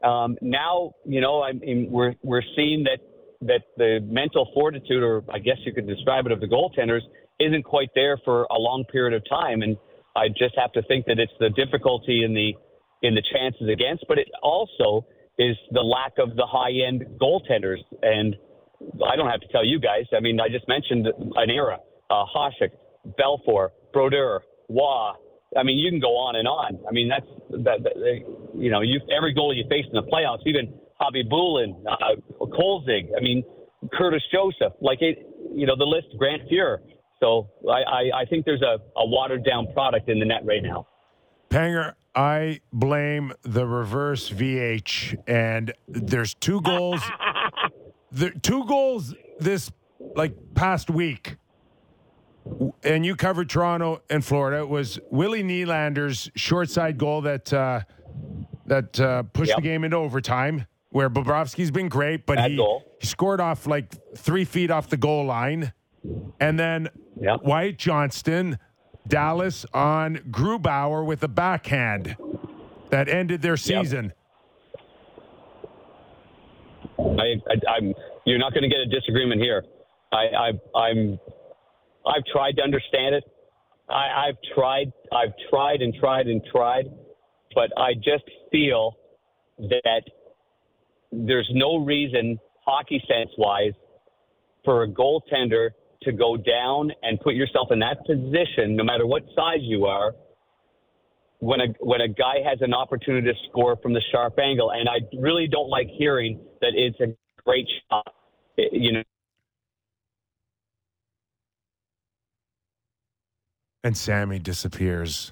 Um, now, you know, I mean, we're we're seeing that that the mental fortitude, or I guess you could describe it, of the goaltenders isn't quite there for a long period of time. And I just have to think that it's the difficulty in the in the chances against, but it also is the lack of the high-end goaltenders. And I don't have to tell you guys. I mean, I just mentioned an era: uh, Hasek, Belfour, Brodeur, Waugh. I mean, you can go on and on. I mean, that's that, that you know, you every goalie you face in the playoffs, even Javi Bulin, uh, Kolzig. I mean, Curtis Joseph. Like it, you know, the list. Grant Fuhr. So I, I, I think there's a, a watered down product in the net right now. Panger, I blame the reverse V H, and there's two goals. the two goals this like past week. And you covered Toronto and Florida. It was Willie Nylander's short side goal that uh, that uh, pushed yep. the game into overtime, where Bobrovsky's been great, but he, he scored off like three feet off the goal line. And then yep. Wyatt Johnston Dallas on Grubauer with a backhand that ended their season. Yep. I, I, I'm. You're not going to get a disagreement here. I, I, I'm. I've tried to understand it. I, I've tried. I've tried and tried and tried, but I just feel that there's no reason, hockey sense wise, for a goaltender to go down and put yourself in that position, no matter what size you are, when a when a guy has an opportunity to score from the sharp angle. And I really don't like hearing that it's a great shot. It, you know. And Sammy disappears.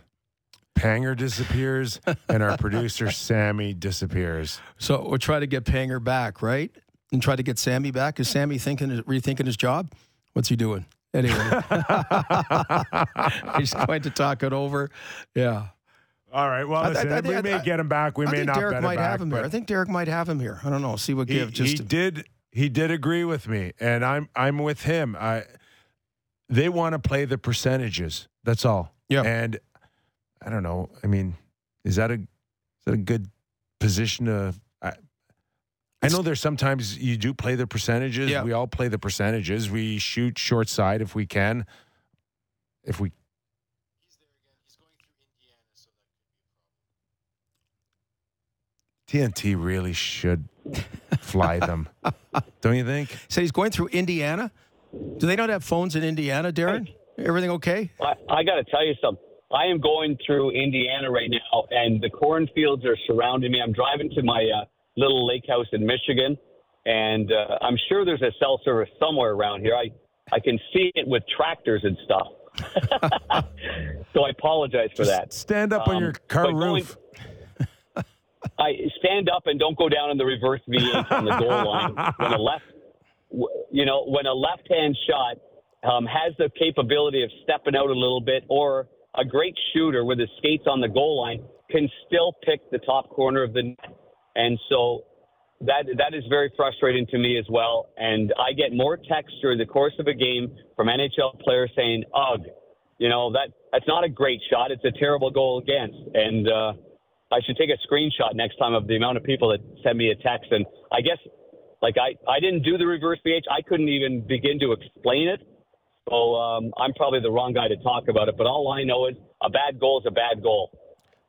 Panger disappears, and our producer Sammy disappears. So we'll try to get Panger back, right? And try to get Sammy back. Is Sammy thinking, rethinking his job? What's he doing? Anyway. He's going to talk it over. Yeah. All right. Well, listen, I, I, I, we I, may I, get him back. We I may not Derek get him might back. Have him here. I think Derek might have him here. I don't know. See what he, give. Just he to... did. He did agree with me, and I'm I'm with him. I. They want to play the percentages. That's all. Yeah. And I don't know. I mean, is that a is that a good position to? I, I know there's sometimes you do play the percentages. Yeah. We all play the percentages. We shoot short side if we can. If we. He's there again. He's going through Indiana, so that could be a problem. T N T really should fly them, don't you think? So he's going through Indiana. Do they not have phones in Indiana, Darren? Everything okay? I, I got to tell you something. I am going through Indiana right now, and the cornfields are surrounding me. I'm driving to my uh, little lake house in Michigan, and uh, I'm sure there's a cell service somewhere around here. I, I can see it with tractors and stuff. So I apologize for Just that. Stand up um, on your car roof. Going, I stand up and don't go down in the reverse V eight from the goal line when a left. You know, when a left-hand shot um, has the capability of stepping out a little bit, or a great shooter with his skates on the goal line can still pick the top corner of the net. And so that that is very frustrating to me as well. And I get more texts during the course of a game from N H L players saying, ugh, you know, that that's not a great shot. It's a terrible goal against. And uh, I should take a screenshot next time of the amount of people that send me a text. And I guess – Like, I, I didn't do the reverse V H. I couldn't even begin to explain it. So um, I'm probably the wrong guy to talk about it. But all I know is a bad goal is a bad goal.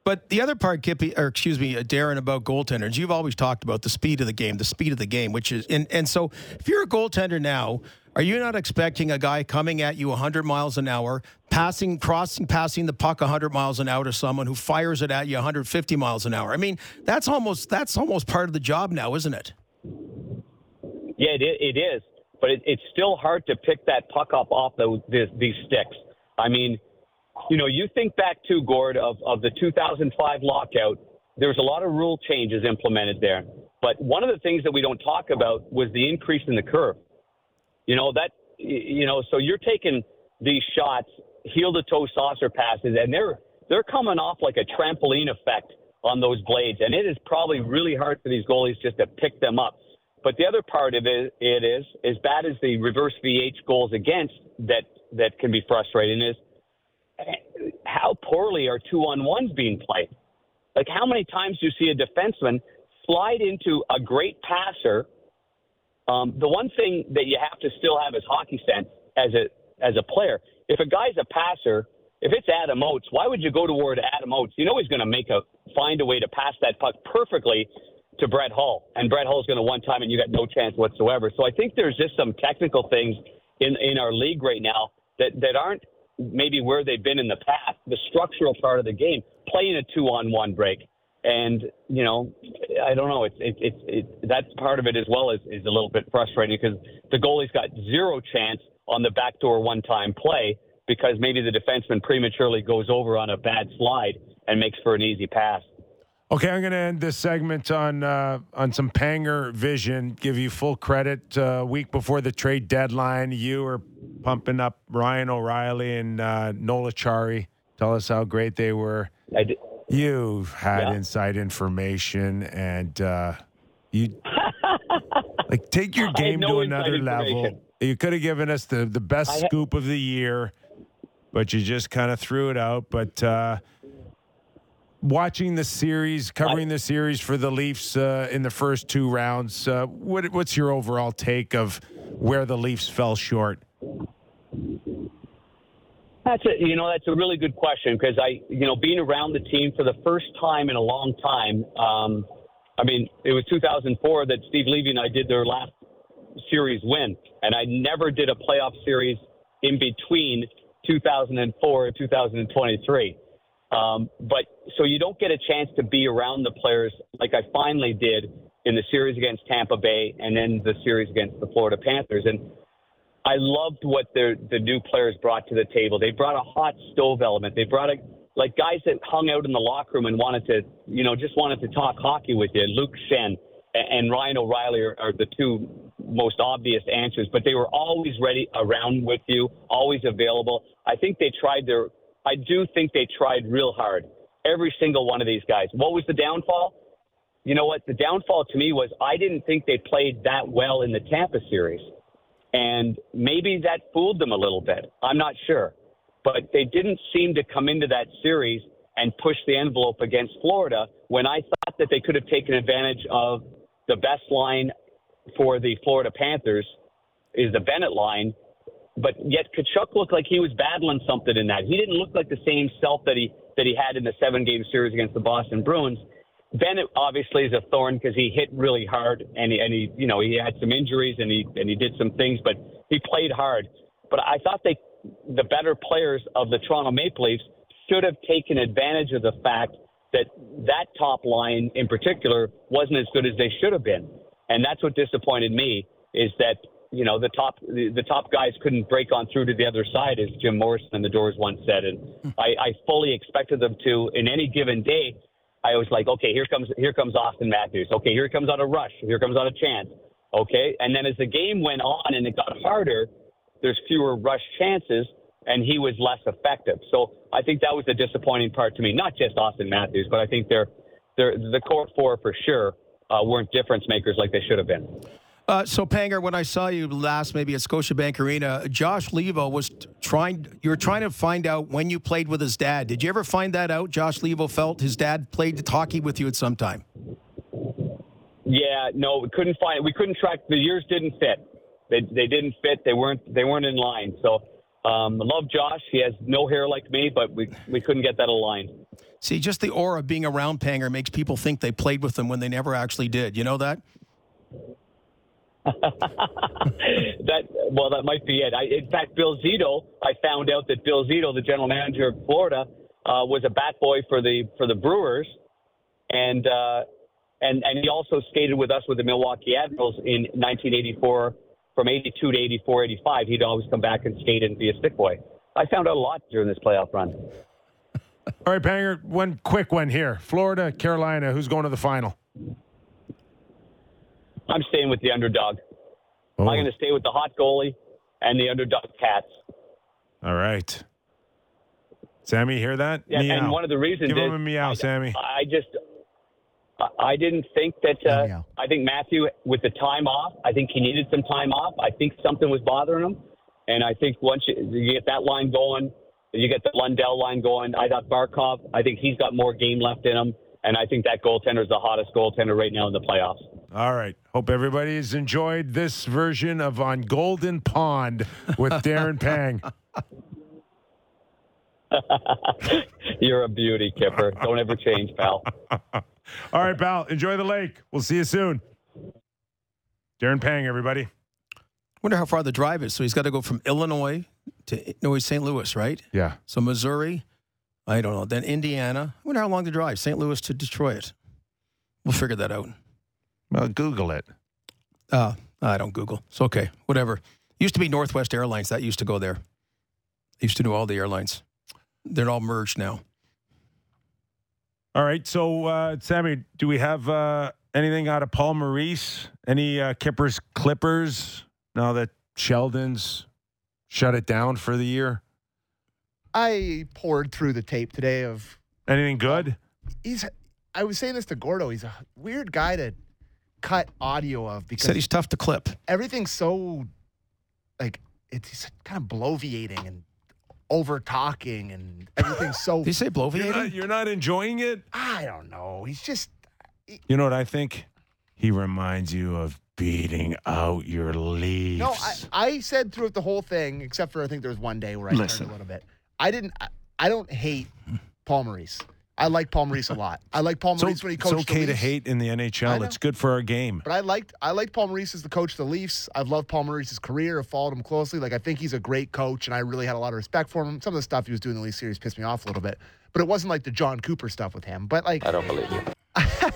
But the other part, Kippy, or excuse me, Darren, about goaltenders, you've always talked about the speed of the game, the speed of the game, which is, and, and so if you're a goaltender now, are you not expecting a guy coming at you one hundred miles an hour, passing, crossing, passing the puck one hundred miles an hour to someone who fires it at you one hundred fifty miles an hour? I mean, that's almost, that's almost part of the job now, isn't it? Yeah, it, it is, but it, it's still hard to pick that puck up off the, the, these sticks. I mean, you know, you think back to, Gord, of, of the two thousand five lockout, there was a lot of rule changes implemented there. But one of the things that we don't talk about was the increase in the curve. You know, that, you know, so you're taking these shots, heel-to-toe saucer passes, and they're they're coming off like a trampoline effect on those blades, and it is probably really hard for these goalies just to pick them up. But the other part of it, it is, as bad as the reverse V H goals against that, that can be frustrating, is how poorly are two-on-ones being played? Like, how many times do you see a defenseman slide into a great passer? Um, the one thing that you have to still have is hockey sense as a as a player. If a guy's a passer, if it's Adam Oates, why would you go toward Adam Oates? You know he's going to make a find a way to pass that puck perfectly to Brett Hull, and Brett Hull's going to one time, and you got no chance whatsoever. So I think there's just some technical things in, in our league right now that, that aren't maybe where they've been in the past. The structural part of the game, playing a two-on-one break, and you know, I don't know. It's it's it's it, that part of it as well is is a little bit frustrating because the goalie's got zero chance on the backdoor one-time play because maybe the defenseman prematurely goes over on a bad slide and makes for an easy pass. Okay, I'm going to end this segment on uh, on some Panger vision. Give you full credit. Uh, week before the trade deadline, you were pumping up Ryan O'Reilly and uh, Nolachari. Tell us how great they were. I did. You had yeah. inside information, and uh, you like take your game no to another level. You could have given us the, the best ha- scoop of the year. but you just kind of threw it out. But uh, watching the series, covering the series for the Leafs uh, in the first two rounds, uh, what, what's your overall take of where the Leafs fell short? That's a, you know, that's a really good question because I, you know, being around the team for the first time in a long time, um, I mean, it was two thousand four that Steve Levy and I did their last series win, and I never did a playoff series in between two thousand four and two thousand twenty-three. Um, but so you don't get a chance to be around the players like I finally did in the series against Tampa Bay and then the series against the Florida Panthers. And I loved what the the new players brought to the table. They brought a hot stove element. They brought a, like guys that hung out in the locker room and wanted to, you know, just wanted to talk hockey with you. Luke Shen and Ryan O'Reilly are, are the two most obvious answers, but they were always ready around with you, always available. I think they tried their, I do think they tried real hard. Every single one of these guys. What was the downfall? You know what? The downfall to me was I didn't think they played that well in the Tampa series. And maybe that fooled them a little bit. I'm not sure. But they didn't seem to come into that series and push the envelope against Florida when I thought that they could have taken advantage of the best line for the Florida Panthers is the Bennett line. But yet Tkachuk looked like he was battling something in that. He didn't look like the same self that he that he had in the seven-game series against the Boston Bruins. Bennett obviously is a thorn because he hit really hard and he, and he, you know, he had some injuries and he and he did some things, but he played hard. But I thought they, the better players of the Toronto Maple Leafs should have taken advantage of the fact that that top line in particular wasn't as good as they should have been, and that's what disappointed me is that you know the top the, the top guys couldn't break on through to the other side, as Jim Morrison and the Doors once said, and I, I fully expected them to in any given day. I was like, okay, here comes here comes Austin Matthews. Okay, here comes out a rush. Here comes out a chance. Okay, and then as the game went on and it got harder, there's fewer rush chances, and he was less effective. So I think that was the disappointing part to me. Not just Austin Matthews, but I think they're they're the core four for sure uh, weren't difference makers like they should have been. Uh, so Panger, when I saw you last, maybe at Scotiabank Arena, Josh Levo was trying. You were trying to find out when you played with his dad. Did you ever find that out? Josh Levo felt his dad played hockey with you at some time. Yeah, no, we couldn't find it. We couldn't track. The years didn't fit. They they didn't fit. They weren't they weren't in line. So um, I love Josh. He has no hair like me, but we we couldn't get that aligned. See, just the aura of being around Panger makes people think they played with him when they never actually did. You know that. that well, that might be it. I, in fact, Bill Zito, I found out that Bill Zito, the general manager of Florida, uh, was a bat boy for the for the Brewers, and uh, and and he also skated with us with the Milwaukee Admirals in nineteen eighty-four. From eighty-two to eighty-four, eighty-five, he'd always come back and skate and be a stick boy. I found out a lot during this playoff run. All right, Panger, one quick one here: Florida, Carolina. Who's going to the final? I'm staying with the underdog. Oh. I'm going to stay with the hot goalie and the underdog Cats. All right. Sammy, hear that? Yeah, meow. And one of the reasons Give is... Give him a meow, I, Sammy. I just... I didn't think that... Uh, I think Matthew, with the time off, I think he needed some time off. I think something was bothering him. And I think once you, you get that line going, you get the Lundell line going, I thought Barkov, I think he's got more game left in him. And I think that goaltender is the hottest goaltender right now in the playoffs. All right. Hope everybody has enjoyed this version of On Golden Pond with Darren Pang. You're a beauty, Kipper. Don't ever change, pal. All right, pal. Enjoy the lake. We'll see you soon. Darren Pang, everybody. Wonder how far the drive is. So he's got to go from Illinois to Illinois, Saint Louis, right? Yeah. So Missouri, I don't know. Then Indiana. I wonder how long the drive. Saint Louis to Detroit. We'll figure that out. Well, Google it. Uh, I don't Google. It's okay. Whatever. Used to be Northwest Airlines. That used to go there. I used to do all the airlines. They're all merged now. All right. So, uh, Sammy, do we have uh, anything out of Paul Maurice? Any uh, Kippers Clippers now that Sheldon's shut it down for the year? I poured through the tape today of... Anything good? Um, he's. I was saying this to Gordo. He's a weird guy to... cut audio of because he said he's tough to clip. Everything's so like it's kind of bloviating and over talking and everything's so. Did you say bloviating? You're not, you're not enjoying it? I don't know. He's just. He, you know what I think? He reminds you of beating out your leaves. No, I, I said throughout the whole thing, except for I think there was one day where I Listen. turned a little bit. I didn't. I, I don't hate Paul Maurice. I like Paul Maurice a lot. I like Paul Maurice so, when he coached the Leafs. It's okay to hate in the N H L. It's good for our game. But I liked I liked Paul Maurice as the coach of the Leafs. I've loved Paul Maurice's career. I've followed him closely. Like, I think he's a great coach, and I really had a lot of respect for him. Some of the stuff he was doing in the Leafs series pissed me off a little bit. But it wasn't like the John Cooper stuff with him. But, like, I don't believe you.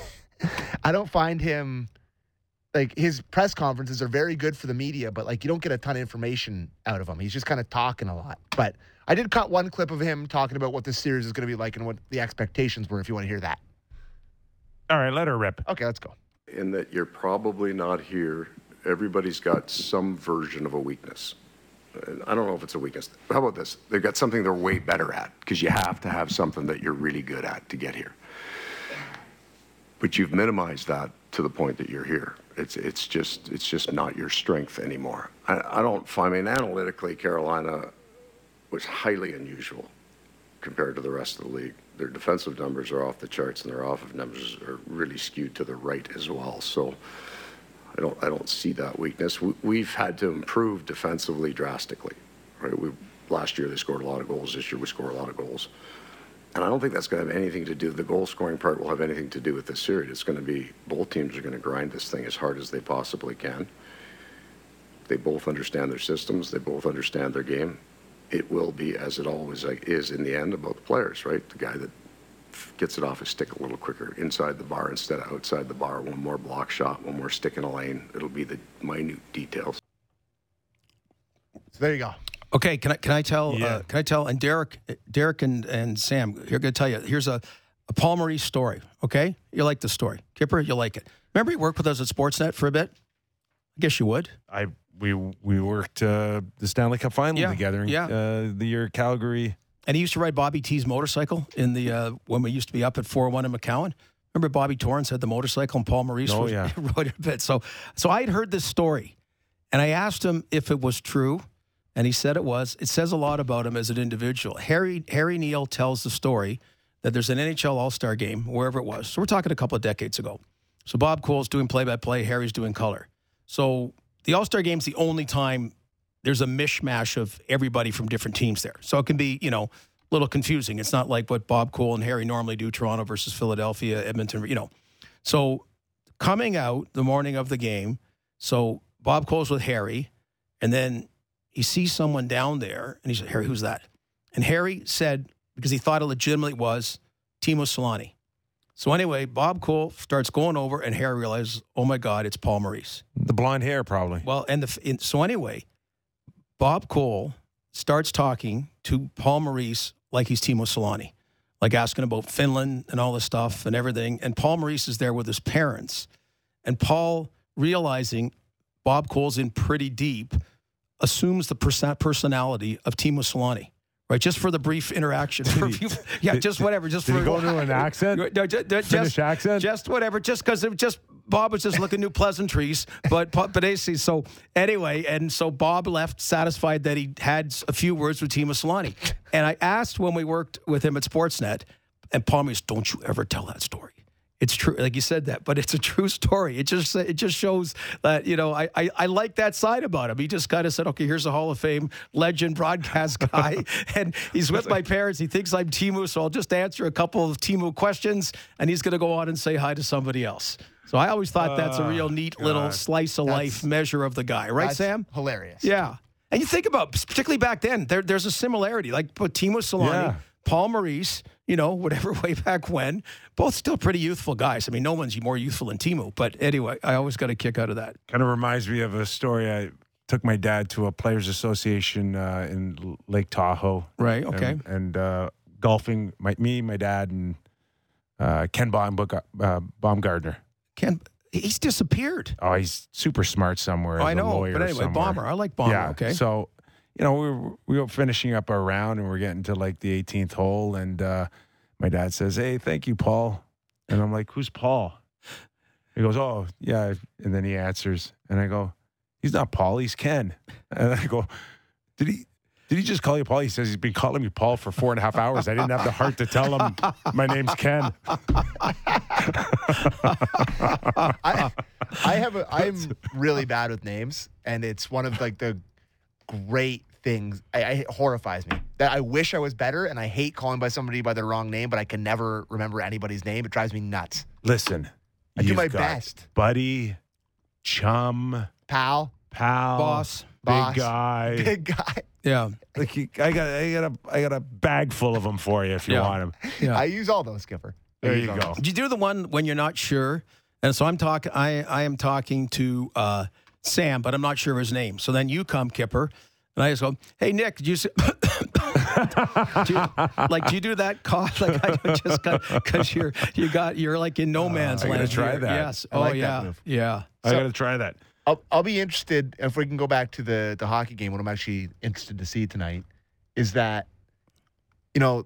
I don't find him – like, his press conferences are very good for the media, but, like, you don't get a ton of information out of him. He's just kind of talking a lot. But – I did cut one clip of him talking about what this series is going to be like and what the expectations were, if you want to hear that. All right, let her rip. Okay, let's go. In that you're probably not here. Everybody's got some version of a weakness. I don't know if it's a weakness. How about this? They've got something they're way better at, because you have to have something that you're really good at to get here. But you've minimized that to the point that you're here. It's it's just it's just not your strength anymore. I, I don't find, I mean, analytically, Carolina was highly unusual compared to the rest of the league. Their defensive numbers are off the charts, and their offensive numbers are really skewed to the right as well. So I don't I don't see that weakness. We, we've had to improve defensively drastically. Right? We last year they scored a lot of goals. This year we score a lot of goals, and I don't think that's going to have anything to do. The goal scoring part will have anything to do with this series. It's going to be both teams are going to grind this thing as hard as they possibly can. They both understand their systems. They both understand their game. It will be, as it always is in the end, about the players, right? The guy that gets it off his stick a little quicker inside the bar instead of outside the bar, one more block shot, one more stick in a lane. It'll be the minute details. So there you go. Okay, can I can I tell? Yeah. Uh, can I tell? And Derek, Derek, and, and Sam, you're going to tell you. Here's a, a Paul Maurice story. Okay, you like this story, Kipper? You like it? Remember, he worked with us at Sportsnet for a bit. I guess you would. I. We we worked uh, the Stanley Cup final yeah, together. Yeah. Uh, the year Calgary. And he used to ride Bobby T's motorcycle in the uh, when we used to be up at four oh one in McCowan. Remember Bobby Torrance had the motorcycle and Paul Maurice oh, was, yeah. rode it a bit. So so I had heard this story, and I asked him if it was true, and he said it was. It says a lot about him as an individual. Harry Harry Neal tells the story that there's an N H L All-Star game wherever it was. So we're talking a couple of decades ago. So Bob Cole's doing play-by-play. Harry's doing color. So the All-Star Game's the only time there's a mishmash of everybody from different teams there. So it can be, you know, a little confusing. It's not like what Bob Cole and Harry normally do, Toronto versus Philadelphia, Edmonton, you know. So coming out the morning of the game, so Bob Cole's with Harry, and then he sees someone down there, and he said, Harry, who's that? And Harry said, because he thought it legitimately was, Timo Solani. So anyway, Bob Cole starts going over, and Harry realizes, oh, my God, it's Paul Maurice. The blonde hair, probably. Well, and the and so anyway, Bob Cole starts talking to Paul Maurice like he's Timo Solani, like asking about Finland and all this stuff and everything. And Paul Maurice is there with his parents. And Paul, realizing Bob Cole's in pretty deep, assumes the percent personality of Timo Solani. Right, just for the brief interaction. For he, people, yeah, did, just whatever. Just did for he go to an accent? No, just, Finnish just, accent? Just whatever. Just because it just Bob was just looking new pleasantries, but but A C. So anyway, and so Bob left satisfied that he had a few words with Timo Solani. And I asked when we worked with him at Sportsnet, and Paul was, "Don't you ever tell that story? It's true." Like you said that, but it's a true story. It just it just shows that, you know, I I, I like that side about him. He just kind of said, okay, here's a Hall of Fame legend broadcast guy. And he's with my parents. He thinks I'm Timo. So I'll just answer a couple of Timo questions. And he's going to go on and say hi to somebody else. So I always thought uh, that's a real neat God. little slice of that's, life measure of the guy. Right, that's Sam? Hilarious. Yeah. And you think about, particularly back then, there, there's a similarity. Like Timo Solani, yeah. Paul Maurice, you know, whatever way back when, both still pretty youthful guys. I mean, no one's more youthful than Timo, but anyway, I always got a kick out of that. Kind of reminds me of a story. I took my dad to a Players Association uh, in Lake Tahoe. Right, okay. And, and uh, golfing, my, me, my dad, and uh, Ken Baumg- uh, Baumgartner. Ken, he's disappeared. Oh, he's super smart somewhere. Oh, I know, but anyway, somewhere. Bomber. I like Bomber, yeah, okay. So, you know, we were, we were finishing up our round, and we're getting to, like, the eighteenth hole, and uh, my dad says, hey, thank you, Paul. And I'm like, who's Paul? He goes, oh, yeah. And then he answers, and I go, he's not Paul, he's Ken. And I go, did he Did he just call you Paul? He says he's been calling me Paul for four and a half hours. I didn't have the heart to tell him my name's Ken. I, I have a, I'm really bad with names, and it's one of like the great things. I, I, it horrifies me that I wish I was better, and I hate calling by somebody by their wrong name, but I can never remember anybody's name. It drives me nuts. Listen, I do my best. Buddy, chum, pal, pal, boss, big boss, guy, big guy. Yeah, like you, I got, I got a, I got a bag full of them for you if you yeah. want them. Yeah. I use all those, Skipper. There, there you go. Did you do the one when you're not sure? And so I'm talking. I, I am talking to uh, Sam, but I'm not sure of his name. So then you come, Kipper, and I just go, "Hey, Nick, did you see?" do you, like, do you do that cough? Like, I just got because you're you got you're like in no man's uh, land. I gotta try here. That. Yes. I oh like yeah. That move. Yeah. I so, gotta try that. I'll I'll be interested if we can go back to the the hockey game. What I'm actually interested to see tonight is that, you know,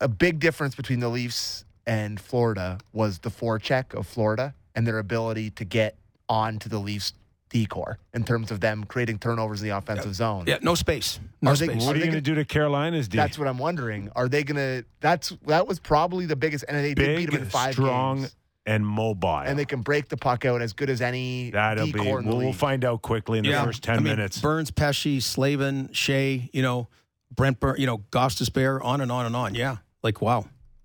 a big difference between the Leafs and Florida was the forecheck of Florida and their ability to get onto the Leafs' D-core in terms of them creating turnovers in the offensive yeah. zone. Yeah, no space. No they, space. What are, are you going to do to Carolina's D? That's what I'm wondering. Are they going to – That's that was probably the biggest – and they did beat them in five strong, games. And mobile. And they can break the puck out as good as any That'll D-core be, in the we'll, league. We'll find out quickly in yeah. the first ten I mean, minutes. Burns, Pesce, Slavin, Shea, you know, Brent Burns, you know, Gostisbehere, on and on and on. Yeah. Like, wow.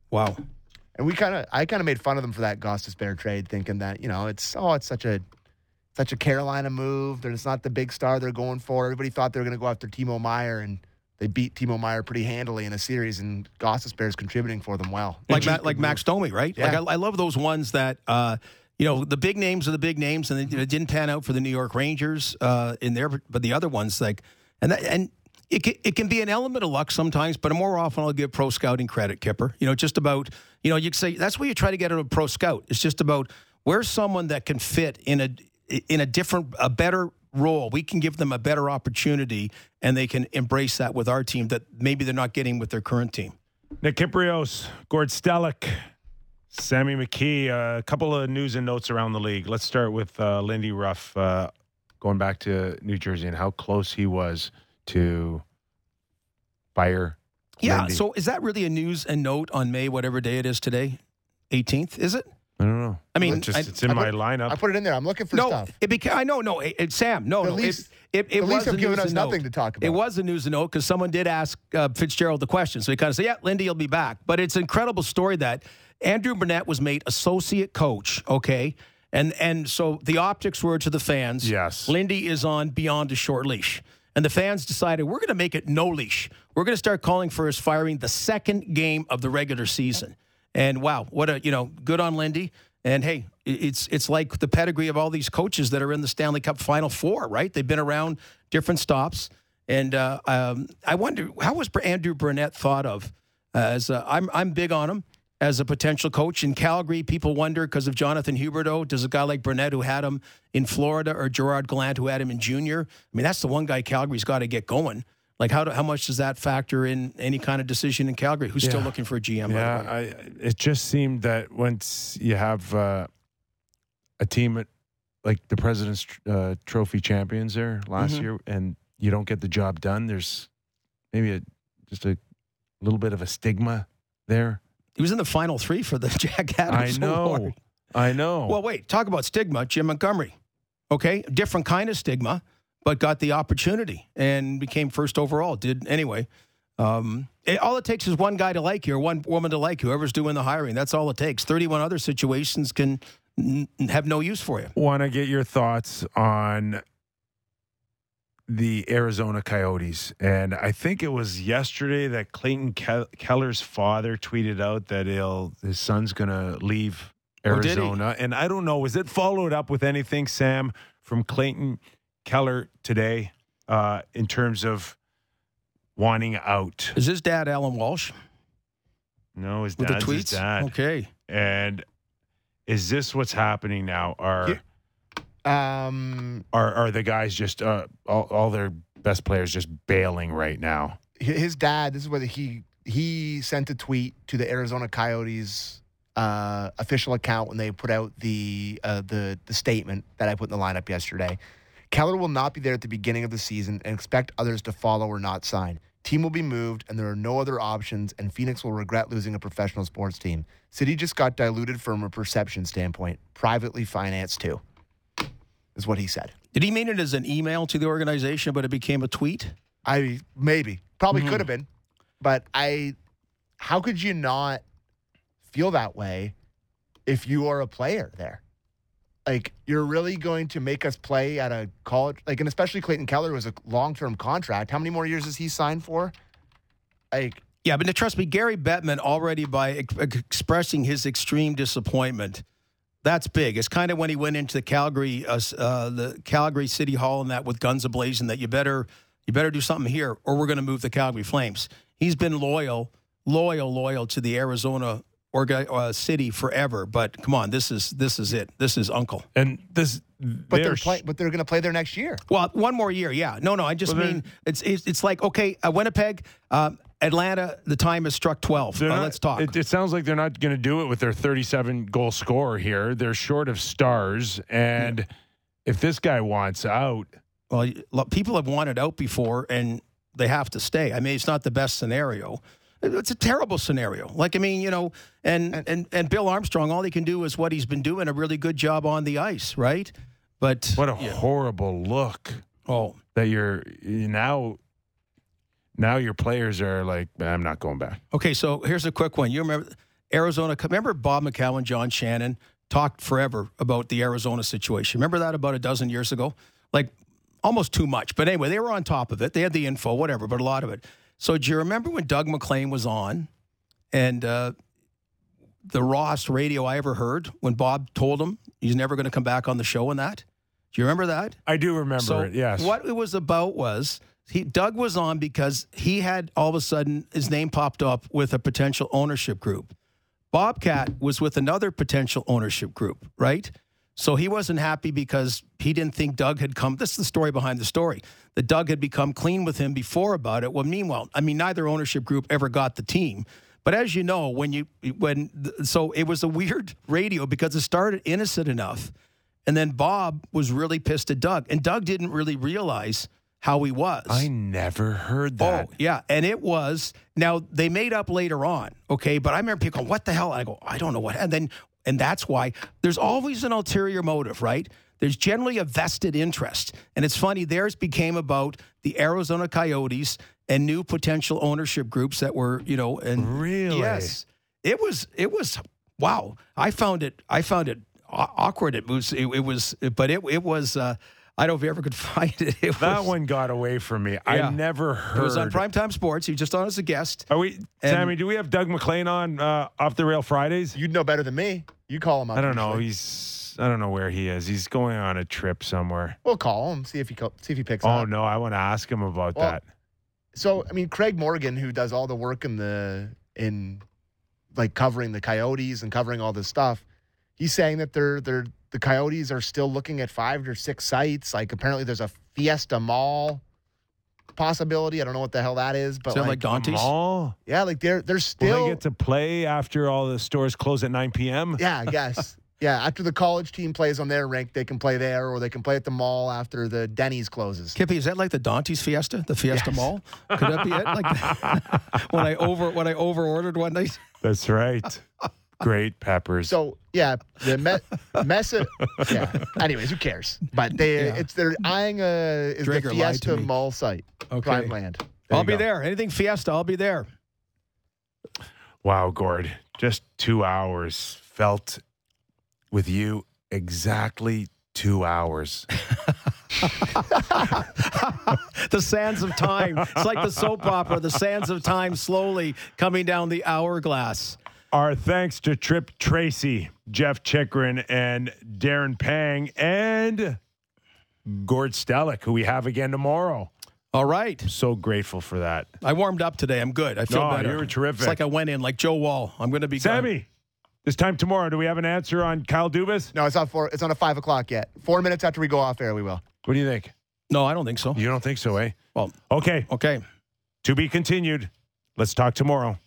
Wow. And we kind of, I kind of made fun of them for that Gostisbehere trade, thinking that, you know, it's oh, it's such a, such a Carolina move. They're, it's not the big star they're going for. Everybody thought they were going to go after Timo Meier, and they beat Timo Meier pretty handily in a series. And Gostisbehere's contributing for them well, like Ma- like move. Max Domi, right? Yeah. Like I, I love those ones that, uh, you know, the big names are the big names, and it didn't pan out for the New York Rangers uh, in there, but the other ones like, and that, and. It can, it can be an element of luck sometimes, but more often I'll give pro scouting credit, Kipper. You know, just about, you know, you say that's where you try to get a pro scout. It's just about where's someone that can fit in a in a different, a better role. We can give them a better opportunity, and they can embrace that with our team that maybe they're not getting with their current team. Nick Kiprios, Gord Stellick, Sammy McKee, uh, a couple of news and notes around the league. Let's start with uh, Lindy Ruff uh, going back to New Jersey and how close he was to fire yeah Lindy. So is that really a news and note on May whatever day it is today, eighteenth, is it? I don't know. I mean, well, it's, just, I, it's in I my put, lineup. I put it in there. I'm looking for no, stuff. It became, I know, no, it, it, Sam, no, the no. Leafs, it, it, it the Leafs have given us nothing to talk about. It was a news and note because someone did ask uh, Fitzgerald the question. So he kind of said, yeah, Lindy will be back. But it's an incredible story that Andrew Burnett was made associate coach, okay? And, and so the optics were to the fans. Yes. Lindy is on beyond a short leash. And the fans decided, we're going to make it no leash. We're going to start calling for his firing the second game of the regular season. And wow, what a, you know, good on Lindy. And hey, it's it's like the pedigree of all these coaches that are in the Stanley Cup Final Four, right? They've been around different stops. And uh, um, I wonder, how was Andrew Burnett thought of? Uh, as a, I'm I'm big on him as a potential coach. In Calgary, people wonder because of Jonathan Huberdeau, does a guy like Burnett who had him in Florida or Gerard Gallant who had him in junior? I mean, that's the one guy Calgary's got to get going. Like, how do, how much does that factor in any kind of decision in Calgary? Who's yeah. still looking for a G M? Yeah, I, it just seemed that once you have uh, a team at, like the President's uh, Trophy champions there last mm-hmm. year and you don't get the job done, there's maybe a, just a little bit of a stigma there. He was in the final three for the Jack Adams I know. Award. I know. Well, wait. Talk about stigma. Jim Montgomery. Okay. Different kind of stigma, but got the opportunity and became first overall. Did anyway. Um, it, all it takes is one guy to like you or one woman to like you, whoever's doing the hiring. That's all it takes. thirty-one other situations can n- have no use for you. Want to get your thoughts on the Arizona Coyotes. And I think it was yesterday that Clayton Ke- Keller's father tweeted out that he'll, his son's going to leave Arizona. Oh, and I don't know, was it followed up with anything, Sam, from Clayton Keller today uh, in terms of wanting out? Is his dad Alan Walsh? No, his dad's the tweets? His dad. Okay. And is this what's happening now? Are... Yeah. Um, are are the guys just uh, all, all their best players just bailing right now? His dad, this is what he he sent a tweet to the Arizona Coyotes uh, official account when they put out the uh, the the statement that I put in the lineup yesterday. Keller will not be there at the beginning of the season and expect others to follow or not sign. Team will be moved, and there are no other options, and Phoenix will regret losing a professional sports team. City just got diluted from a perception standpoint. Privately financed, too, is what he said. Did he mean it as an email to the organization, but it became a tweet? I Maybe. Probably mm-hmm. could have been. But I, how could you not feel that way if you are a player there? Like, you're really going to make us play at a college? Like, and especially Clayton Keller was a long-term contract. How many more years has he signed for? Like, yeah, but trust me, Gary Bettman already by ex- expressing his extreme disappointment, that's big. It's kind of when he went into the Calgary, uh, uh, the Calgary City Hall and that with guns ablazing that you better, you better do something here or we're going to move the Calgary Flames. He's been loyal, loyal, loyal to the Arizona Or uh, city forever, but come on, this is this is it. This is Uncle. And this, but they're, they're play, but they're going to play there next year. Well, one more year, yeah. No, no, I just well, mean it's, it's it's like okay, uh, Winnipeg, uh, Atlanta. The time has struck twelve. Uh, not, let's talk. It, it sounds like they're not going to do it with their thirty-seven goal scorer here. They're short of stars, and yeah. if this guy wants out, well, people have wanted out before, and they have to stay. I mean, it's not the best scenario. It's a terrible scenario. Like, I mean, you know, and, and, and Bill Armstrong, all he can do is what he's been doing, a really good job on the ice, right? But what a yeah. horrible look. Oh, that you're now, now your players are like, I'm not going back. Okay, so here's a quick one. You remember Arizona, remember Bob McCowan, John Shannon talked forever about the Arizona situation. Remember that about a dozen years ago? Like almost too much. But anyway, they were on top of it. They had the info, whatever, but a lot of it. So do you remember when Doug McLean was on and uh, the rawest radio I ever heard when Bob told him he's never going to come back on the show and that? Do you remember that? I do remember so it, yes. What it was about was he, Doug was on because he had all of a sudden his name popped up with a potential ownership group. Bobcat was with another potential ownership group, right? So he wasn't happy because he didn't think Doug had come. This is the story behind the story. That Doug had become clean with him before about it. Well, meanwhile, I mean, neither ownership group ever got the team. But as you know, when you, when, so it was a weird radio because it started innocent enough. And then Bob was really pissed at Doug. And Doug didn't really realize how he was. I never heard that. Oh, yeah. And it was, now they made up later on. Okay. But I remember people going, what the hell? And I go, I don't know what. And then, And that's why there's always an ulterior motive, right? There's generally a vested interest. And it's funny, theirs became about the Arizona Coyotes and new potential ownership groups that were, you know, and really? Yes. It was it was wow. I found it I found it awkward. It was it, it was but it it was uh, I don't know if you ever could find it. it that was, one got away from me. Yeah. I never heard. It was on Primetime Sports. He was just on as a guest. Are we, Sammy, do we have Doug McLean on uh, Off the Rail Fridays? You'd know better than me. You call him up. I don't know. Usually. He's I don't know where he is. He's going on a trip somewhere. We'll call him, see if he see if he picks oh, up. Oh, no. I want to ask him about well, that. So, I mean, Craig Morgan, who does all the work in the in like covering the Coyotes and covering all this stuff, he's saying that they're they're the Coyotes are still looking at five or six sites. Like, apparently there's a Fiesta Mall possibility. I don't know what the hell that is. But is like, like Dante's? Mall? Yeah, like, they're, they're still... Will they get to play after all the stores close at nine p.m.? Yeah, I guess. yeah, after the college team plays on their rink, they can play there, or they can play at the mall after the Denny's closes. Kippy, is that like the Dante's Fiesta? The Fiesta yes. Mall? Could that be it? Like that? when I over when I over-ordered one night? That's right. Great peppers. So yeah, the me- mess. Of, yeah. Anyways, who cares? But they, yeah. it's they're eyeing a is the Fiesta Mall site, okay. Prime Land. There I'll be go. there. Anything Fiesta, I'll be there. Wow, Gord, just two hours felt with you exactly two hours. The sands of time. It's like the soap opera. The sands of time slowly coming down the hourglass. Our thanks to Trip Tracy, Jeff Chikrin, and Darren Pang, and Gord Stellick, who we have again tomorrow. All right. I'm so grateful for that. I warmed up today. I'm good. I feel no, better. You were terrific. It's like I went in like Joe Wall. I'm going to be Sammy, gone. This time tomorrow, do we have an answer on Kyle Dubas? No, it's on, four, it's on a five o'clock yet. Four minutes after we go off air, we will. What do you think? No, I don't think so. You don't think so, eh? Well, okay. Okay. To be continued. Let's talk tomorrow.